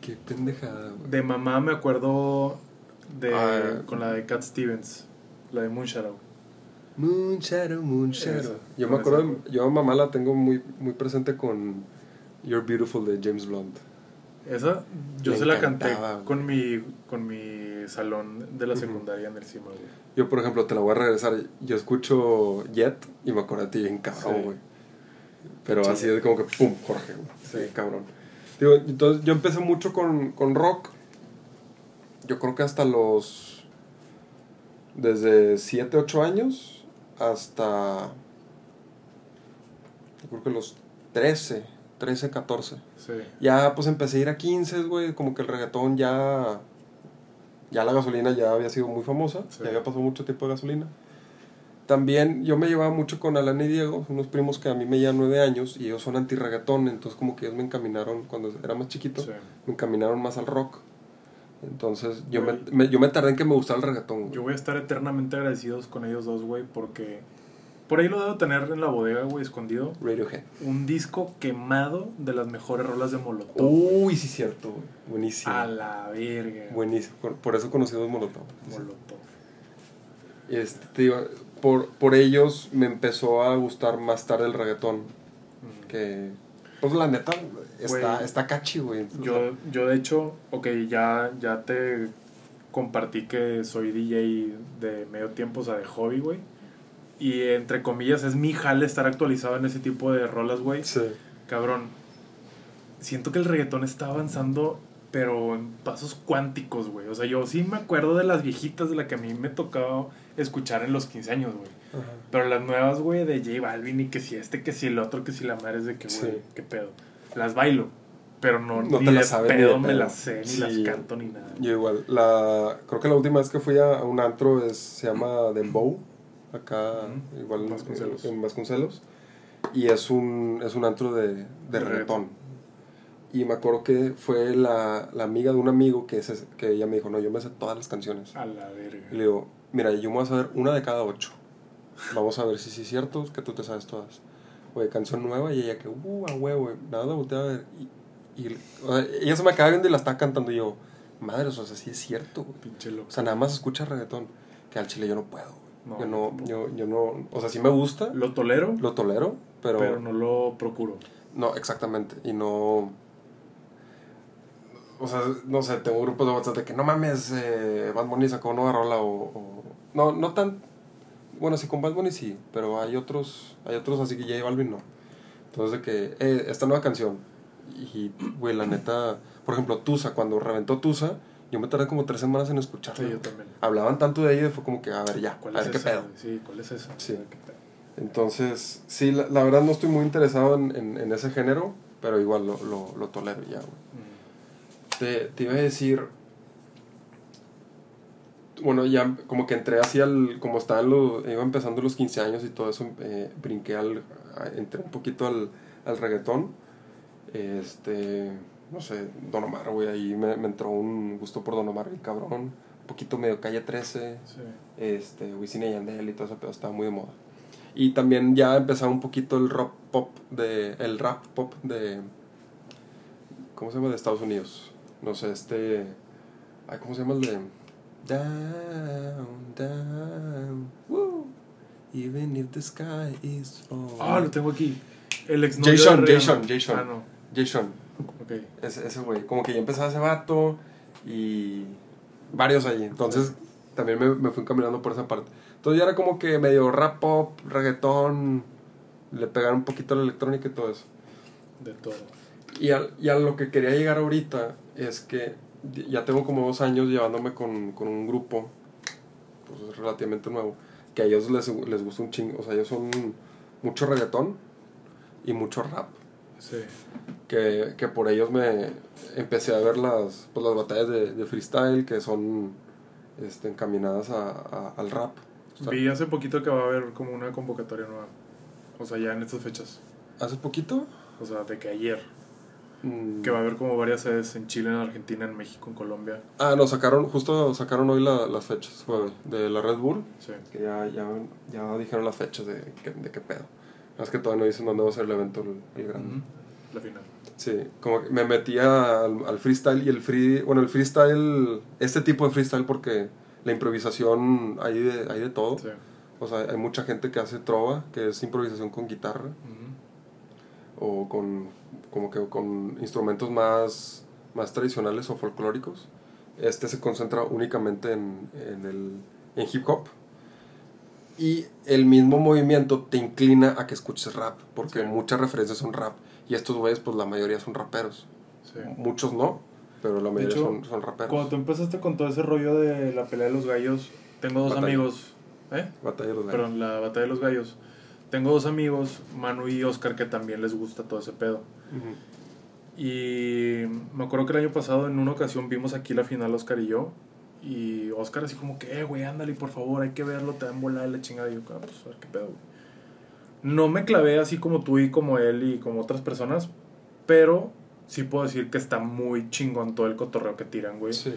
qué pendejada, güey. De mamá me acuerdo de ah, con la de Cat Stevens. La de Moonshadow. Moonshadow, Moonshadow. Eso, yo me acuerdo, de, yo a mamá la tengo muy, muy presente con You're Beautiful de James Blunt. Esa yo me se la canté con mi, con mi salón de la secundaria, uh-huh, en el CIMA, güey. Yo, por ejemplo, te la voy a regresar. Yo escucho Jet y me acuerdo de ti bien cabrón, sí. güey. Pero sí. así es como que pum, Jorge, güey. Sí, sí, cabrón. Digo, entonces yo empecé mucho con, con rock. Yo creo que hasta los... desde siete, ocho años hasta... yo creo que los trece, catorce. Sí. Ya pues empecé a ir a quince, güey. Como que el reggaetón ya... ya la gasolina ya había sido muy famosa. Sí. Ya había pasado mucho tiempo de gasolina. También yo me llevaba mucho con Alan y Diego. Unos primos que a mí me llevan nueve años. Y ellos son anti-reggaetón. Entonces como que ellos me encaminaron... cuando era más chiquito, sí. me encaminaron más al rock. Entonces yo me, me, yo me tardé en que me gustara el reggaetón, güey. Yo voy a estar eternamente agradecidos con ellos dos, güey, porque por ahí lo debo tener en la bodega, güey, escondido. Radiohead. Un disco quemado de las mejores rolas de Molotov. Uy, güey. Sí, cierto, güey. Buenísimo. A la verga. Buenísimo, por, por eso conocidos Molotov. Molotov. Sí. Este, por, por ellos me empezó a gustar más tarde el reggaetón. Mm. Que... pues la neta, está, está cachi, güey. Yo, yo de hecho, ok, ya, ya te compartí que soy D J de medio tiempo, o sea, de hobby, güey. Y entre comillas, es mi jale estar actualizado en ese tipo de rolas, güey. Sí. Cabrón, siento que el reggaetón está avanzando, pero en pasos cuánticos, güey. O sea, yo sí me acuerdo de las viejitas de las que a mí me tocaba escuchar en los quince años, güey. Ajá. Pero las nuevas, güey, de J Balvin y que si este, que si el otro, que si la madre, es de que, güey, sí. qué pedo. Las bailo, pero no, no ni, te de las sabes, pedo, ni de pedo me las sé, ni sí. las canto, ni nada. Yo igual, la, creo que la última vez que fui a, a un antro es, se llama Dembow, acá, uh-huh. igual en Vasconcelos. En, en Vasconcelos, y es un, es un antro de, de, de reggaetón. Y me acuerdo que fue la, la amiga de un amigo que, se, que ella me dijo, no, yo me sé todas las canciones. A la verga. Y le digo, mira, yo me voy a saber una de cada ocho. Vamos a ver si sí es cierto que tú te sabes todas. Oye, canción nueva. Y ella que, uh, a huevo, nada, voltea a ver. Y, y o sea, ella se me acaba viendo y la está cantando. Y yo, madre, o sea, sí es cierto, güey. Pinche loco. O sea, nada más escucha reggaetón. Que al chile yo no puedo, güey. No, yo, no, no yo, yo no, o sea, sí me gusta. Lo tolero. Lo tolero, pero... pero no lo procuro. No, exactamente. Y no... o sea, no sé, tengo grupos de WhatsApp de que no mames, eh, Bad Bunny sacó una rola o, o... no, no tan... bueno, sí, con Bad Bunny sí, pero hay otros, hay otros así que J Balvin no. Entonces de que, eh, esta nueva canción. Y, güey, la neta... por ejemplo, Tusa, cuando reventó Tusa, yo me tardé como tres semanas en escucharla. Sí, yo también. Hablaban tanto de ella y fue como que, a ver, ya, a ver qué pedo. Sí, ¿cuál es esa? Sí. Entonces, sí, la, la verdad no estoy muy interesado en, en, en ese género, pero igual lo, lo, lo tolero ya, güey. Mm. Te, te iba a decir... bueno, ya como que entré así al... como estaba en los... iba empezando los quince años y todo eso, eh, brinqué al... A, entré un poquito al, al reggaetón. Este... no sé, Don Omar, güey. Ahí me, me entró un gusto por Don Omar, el cabrón. Un poquito medio Calle trece. Sí. Este... Wisin y Yandel y todo ese pedo estaba muy de moda. Y también ya empezaba un poquito el rap pop de, el rap pop de, ¿cómo se llama? De Estados Unidos. No sé, este, ay, ¿cómo se llama el de? Down, down, woo, even if the sky is falling. Ah, lo tengo aquí. El ex novio Jason, de Jason, Jason. Ah, no. Jason. Okay. Ese, ese güey. Como que ya empezaba ese vato y varios allí. Entonces, también me, me fui caminando por esa parte. Entonces, ya era como que medio rap pop, reggaetón, le pegaron un poquito a la electrónica y todo eso. De todo. Y a, y a lo que quería llegar ahorita es que ya tengo como dos años llevándome con, con un grupo, pues relativamente nuevo, que a ellos les, les gusta un chingo. O sea, ellos son mucho reggaetón y mucho rap. Sí. Que, que por ellos me empecé a ver las, pues las batallas de, de freestyle, que son este, encaminadas a, a, al rap. O sea, vi hace poquito que va a haber como una convocatoria nueva. O sea, ya en estas fechas. ¿Hace poquito? O sea, de que ayer. Mm. Que va a haber como varias sedes en Chile, en Argentina, en México, en Colombia. Ah, no, sacaron, justo sacaron hoy la, las fechas, jueves, de la Red Bull. Sí. Que ya, ya, ya dijeron las fechas de, de, de qué pedo. Es que todavía no dicen dónde va a ser el evento, el, el grande. Mm-hmm. La final. Sí, como que me metía al, al freestyle y el free... Bueno, el freestyle, este tipo de freestyle, porque la improvisación hay de, hay de todo. Sí. O sea, hay mucha gente que hace trova, que es improvisación con guitarra. Mm-hmm. O con, como que con instrumentos más, más tradicionales o folclóricos. Este se concentra únicamente en, en, el, en hip hop. Y el mismo movimiento te inclina a que escuches rap, porque sí, muchas referencias son rap. Y estos güeyes, pues la mayoría son raperos. Sí. Muchos no, pero la mayoría hecho, son, son raperos. Cuando tú empezaste con todo ese rollo de la pelea de los gallos, tengo dos batalla. amigos. ¿Eh? Batalla de los gallos. Perdón, la batalla de los gallos. Tengo dos amigos, Manu y Oscar, que también les gusta todo ese pedo. Uh-huh. Y me acuerdo que el año pasado, en una ocasión, vimos aquí la final Oscar y yo. Y Oscar así como que, eh, güey, ándale, por favor, hay que verlo, te dan volada la chingada. Y yo, ah, pues, a ver qué pedo, güey. No me clavé así como tú y como él y como otras personas, pero sí puedo decir que está muy chingón todo el cotorreo que tiran, güey. Sí.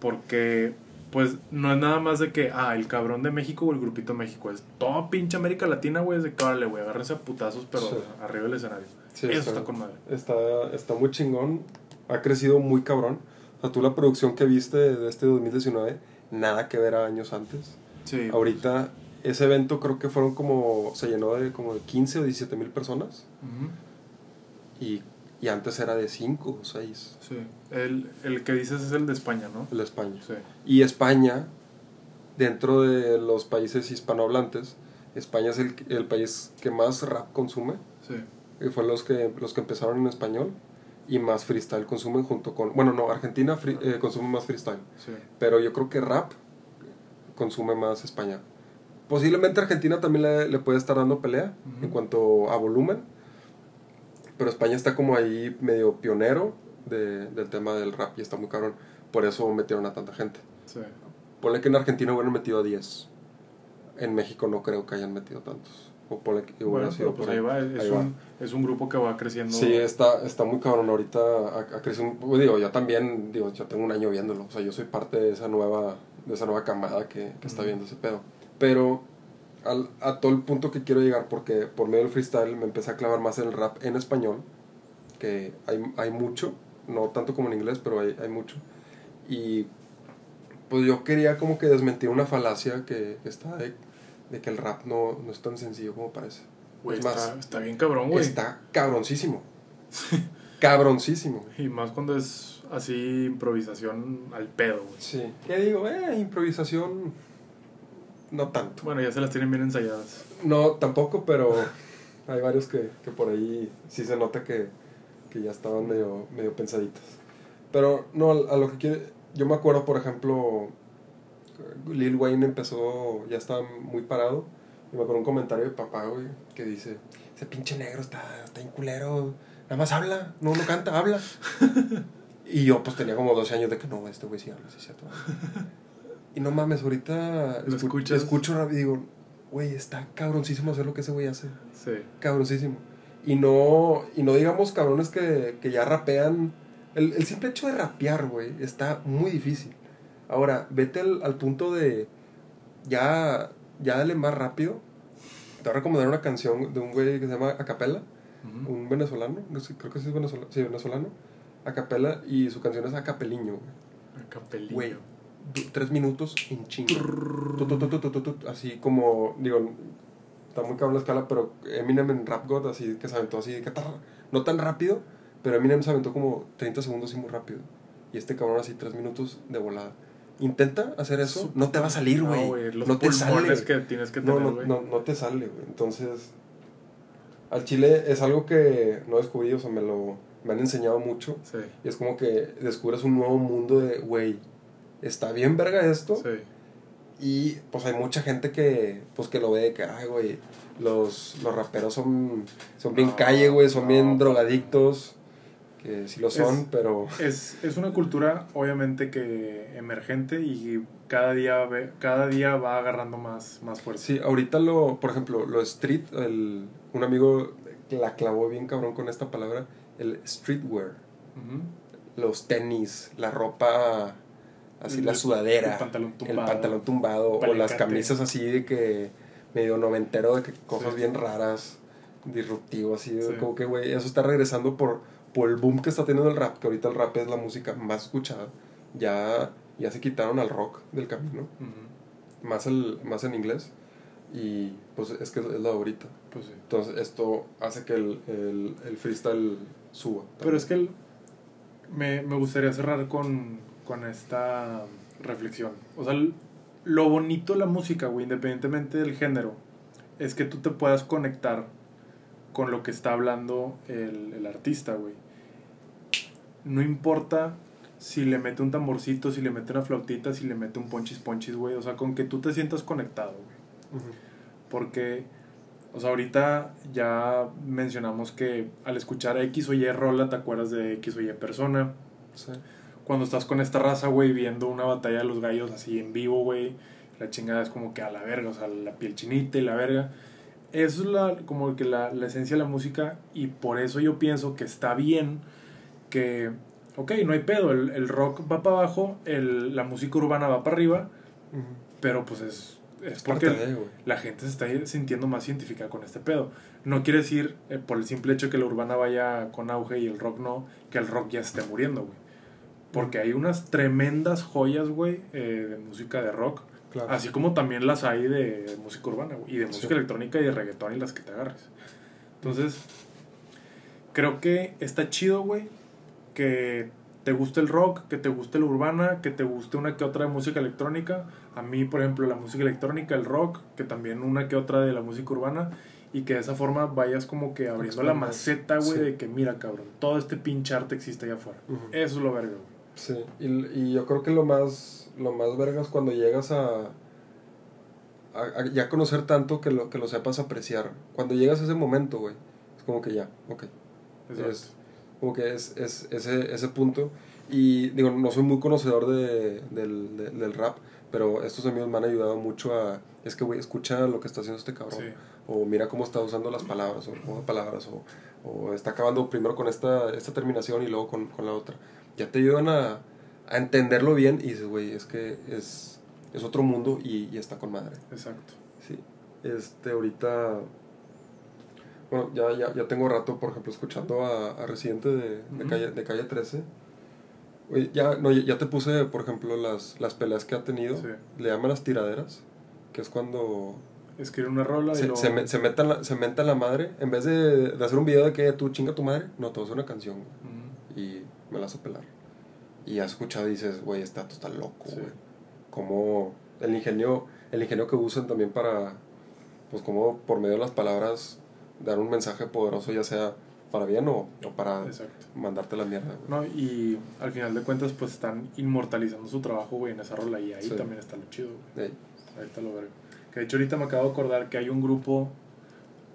Porque, pues, no es nada más de que, ah, el cabrón de México o el grupito de México. Es toda pinche América Latina, güey, es de que, órale, güey, agárrense a putazos, pero sí, arriba del escenario. Sí, eso está, está con madre. Está, está muy chingón, ha crecido muy cabrón. O sea, tú la producción que viste de este dos mil diecinueve, nada que ver a años antes. Sí. Ahorita, pues, ese evento creo que fueron como, se llenó de como de quince o diecisiete mil personas. Uh-huh. y, y antes era de cinco o seis. Sí. El, el que dices es el de España, ¿no? El de España. Sí. Y España, dentro de los países hispanohablantes, España es el, el país que más rap consume. Sí. Y fue los que, los que empezaron en español. Y más freestyle consumen junto con... Bueno, no, Argentina free, eh, consume más freestyle. Sí. Pero yo creo que rap consume más España. Posiblemente Argentina también le, le puede estar dando pelea, uh-huh, en cuanto a volumen. Pero España está como ahí medio pionero de, del tema del rap y está muy cabrón. Por eso metieron a tanta gente. Sí. Ponle que en Argentina hubieran metido a diez. En México no creo que hayan metido tantos. O por aquí, bueno, pero pues ahí va, es, ahí un, va. Es un grupo que va creciendo. Sí, está, está muy cabrón ahorita, ha, ha crecido, digo, yo también, digo, yo tengo un año viéndolo, o sea, yo soy parte de esa nueva, de esa nueva camada que, que mm. está viendo ese pedo. Pero al, a todo el punto que quiero llegar, porque por medio del freestyle me empecé a clavar más en el rap en español, que hay, hay mucho, no tanto como en inglés, pero hay, hay mucho. Y pues yo quería como que desmentir una falacia que está de, de que el rap no, no es tan sencillo como parece. Wey, es más, está, está bien cabrón, güey. Está cabroncísimo. Cabroncísimo. Y más cuando es así improvisación al pedo, güey. Sí. ¿Qué digo? Eh, improvisación no tanto. Bueno, ya se las tienen bien ensayadas. No, tampoco, pero hay varios que, que por ahí sí se nota que, que ya estaban medio, medio pensaditas. Pero no, a lo que quiere... Yo me acuerdo, por ejemplo... Lil Wayne empezó, ya estaba muy parado. Y me acuerdo un comentario de papá, güey, que dice: ese pinche negro está, está en culero, nada más habla, no, no canta, habla. Y yo pues tenía como doce años de que no, este güey sí habla, sí, cierto. Y no mames, ahorita escu- escucho rap y digo: güey, está cabroncísimo hacer lo que ese güey hace. Sí. Cabroncísimo. Y no, y no digamos cabrones que, que ya rapean. El, el simple hecho de rapear, güey, está muy difícil. Ahora, vete al, al punto de ya, ya dale más rápido, Te voy a recomendar una canción de un güey que se llama Acapella, uh-huh. un venezolano, no sé, creo que sí es venezolano, sí, venezolano, Acapella, y su canción es Acapeliño. Acapeliño. Güey, tres minutos en chinga. Así como, digo, está muy cabrón la escala, pero Eminem en Rap God, así que se aventó así, no tan rápido, pero Eminem se aventó como treinta segundos así muy rápido. Y este cabrón así tres minutos de volada. Intenta hacer eso, no te va a salir, güey. No, no te sale. Que tienes que tener, no, no, no, no te sale, güey. Entonces, al chile es algo que no descubrí, o sea, me lo me han enseñado mucho. Sí. Y es como que descubres un nuevo mundo de, güey, está bien verga esto. Sí. Y pues hay mucha gente que pues que lo ve de que, ay, güey, los, los raperos son, son bien no, calle, güey, son no, bien drogadictos. Que sí lo son, es, pero... Es, es una cultura, obviamente, que emergente y cada día, ve, cada día va agarrando más, más fuerza. Sí, ahorita lo... Por ejemplo, lo street... El, un amigo la clavó bien cabrón con esta palabra. El streetwear. Uh-huh. Los tenis, la ropa... Así, el, la sudadera. El pantalón tumbado. El pantalón tumbado. Palicante. O las camisas así de que... Medio noventero, de que cosas sí, bien raras. Disruptivo, así. Sí. Como que, güey, eso está regresando por... por el boom que está teniendo el rap, que ahorita el rap es la música más escuchada, ya, ya se quitaron al rock del camino, uh-huh. más, el, más en inglés, y pues es que es lo de ahorita. Pues sí. Entonces esto hace que el, el, el freestyle suba. También. Pero es que el, me, me gustaría cerrar con, con esta reflexión. O sea, el, lo bonito de la música, güey, independientemente del género, es que tú te puedas conectar con lo que está hablando el, el artista, güey. No importa si le mete un tamborcito, si le mete una flautita, si le mete un ponchis ponchis, güey. O sea, con que tú te sientas conectado, güey. Uh-huh. Porque, o sea, ahorita ya mencionamos que al escuchar X o Y rola te acuerdas de X o Y persona. Sí. Cuando estás con esta raza, güey, viendo una batalla de los gallos así en vivo, güey, la chingada es como que a la verga, o sea, la piel chinita y la verga. Eso es la, como que la, la esencia de la música, y por eso yo pienso que está bien que, ok, no hay pedo, el, el rock va para abajo, el, la música urbana va para arriba, uh-huh. pero pues es, es porque de, la gente se está sintiendo más identificada con este pedo. No quiere decir, eh, por el simple hecho que la urbana vaya con auge y el rock no, que el rock ya esté muriendo, güey. Porque hay unas tremendas joyas, güey, eh, de música de rock. Claro. Así como también las hay de, de música urbana, güey, y de música sí. electrónica y de reggaetón y las que te agarres. Entonces, creo que está chido, güey, que te guste el rock, que te guste la urbana, que te guste una que otra de música electrónica. A mí, por ejemplo, la música electrónica, el rock, que también una que otra de la música urbana. Y que de esa forma vayas como que abriendo la maceta, güey, sí. de que mira, cabrón, todo este pinche arte existe allá afuera. Uh-huh. Eso es lo verga, güey. Sí, y, y yo creo que lo más... Lo más verga es cuando llegas a, a, a ya conocer tanto que lo, que lo sepas apreciar. Cuando llegas a ese momento, güey, es como que ya, ok. Exacto. Es como que es, es ese, ese punto. Y digo, no soy muy conocedor de, del, de, del rap, pero estos amigos me han ayudado mucho a... Es que, güey, escucha lo que está haciendo este cabrón. Sí. O mira cómo está usando las palabras, o cómo palabras, o, o está acabando primero con esta, esta terminación y luego con, con la otra. Ya te ayudan a... a entenderlo bien y dices, güey, es que es, es otro mundo y, y está con madre. Exacto. Sí. Este, ahorita... Bueno, ya, ya, ya tengo rato, por ejemplo, escuchando a, a Residente de, uh-huh. de, calle, de Calle trece. Wey, ya, no, ya te puse, por ejemplo, las, las peleas que ha tenido. Sí. Le llaman las tiraderas, que es cuando... Escribe una rola se, y luego... Se, me, se, meta la, se menta la madre. En vez de, de hacer un video de que tú chinga tu madre, no, todo es una canción. Uh-huh. Y me la hace pelar. Y has escuchado y dices, güey, este dato está loco, güey. Sí. Como el ingenio, el ingenio que usan también para, pues como por medio de las palabras, dar un mensaje poderoso, ya sea para bien o, o para Exacto. mandarte la mierda. Wey. No, y al final de cuentas, pues están inmortalizando su trabajo, güey, en esa rola. Y ahí sí. también está lo chido, güey. Sí. Ahí está lo verga. Que de hecho ahorita me acabo de acordar que hay un grupo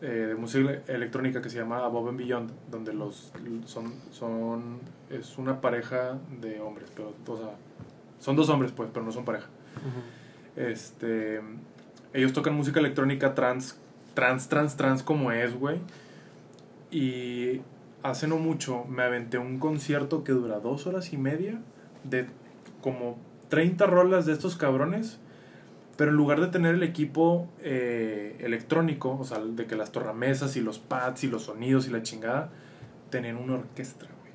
eh, de música electrónica que se llama Above and Beyond, donde los son... son es una pareja de hombres, pero o sea, son dos hombres pues, pero no son pareja. Uh-huh. Este, ellos tocan música electrónica trans, trans, trans, trans como es, güey. Y hace no mucho me aventé un concierto que dura dos horas y media de como treinta rolas de estos cabrones Pero en lugar de tener el equipo eh, electrónico, o sea, de que las tornamesas y los pads y los sonidos y la chingada, tenían una orquesta, güey.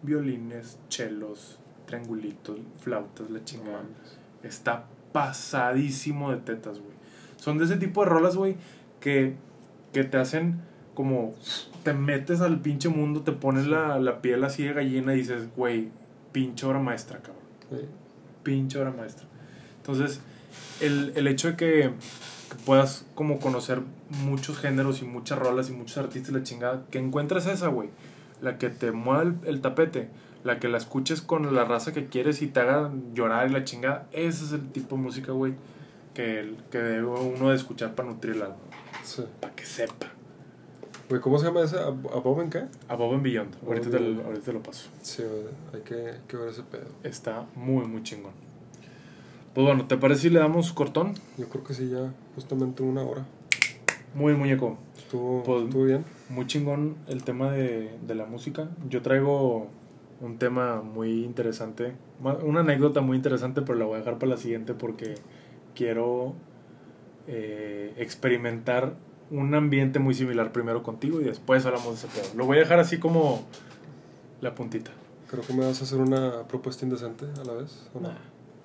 Violines, chelos, triangulitos, flautas, la chingada. No, está pasadísimo de tetas, güey. Son de ese tipo de rolas, güey, que, que te hacen como... Te metes al pinche mundo, te pones la, la piel así de gallina y dices, güey, pinche obra maestra, cabrón. Sí. Pinche obra maestra. Entonces... El, el hecho de que, que puedas como conocer muchos géneros y muchas rolas y muchos artistas, la chingada, que encuentras esa, güey, la que te mueva el, el tapete, la que la escuches con la raza que quieres y te haga llorar y la chingada, ese es el tipo de música, güey, que, que debe uno de escuchar para nutrir el alma. Sí. Para que sepa. Güey, ¿cómo se llama esa? ¿Above and qué? Above and Beyond. Above ahorita, Beyond. Te lo, ahorita te lo paso. Sí, hay que, hay que ver ese pedo. Está muy, muy chingón. Pues bueno, ¿te parece si le damos cortón? Yo creo que sí, ya justamente una hora. Muy muñeco. Estuvo, pues, estuvo bien. Muy chingón el tema de, de la música. Yo traigo un tema muy interesante, una anécdota muy interesante, pero la voy a dejar para la siguiente porque quiero eh, experimentar un ambiente muy similar primero contigo y después hablamos de ese pedo. Lo voy a dejar así como la puntita. Creo que me vas a hacer una propuesta indecente a la vez, ¿o no? Nah.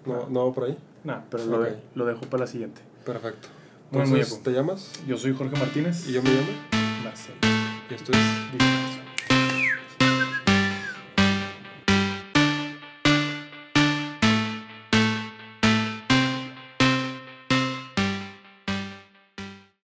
No, no por ahí. No, nah, pero lo, okay. de, lo dejo para la siguiente. Perfecto. Entonces, muy, muy ¿te llamas? Yo soy Jorge Martínez. ¿Y yo me llamo? Marcelo. Y esto es...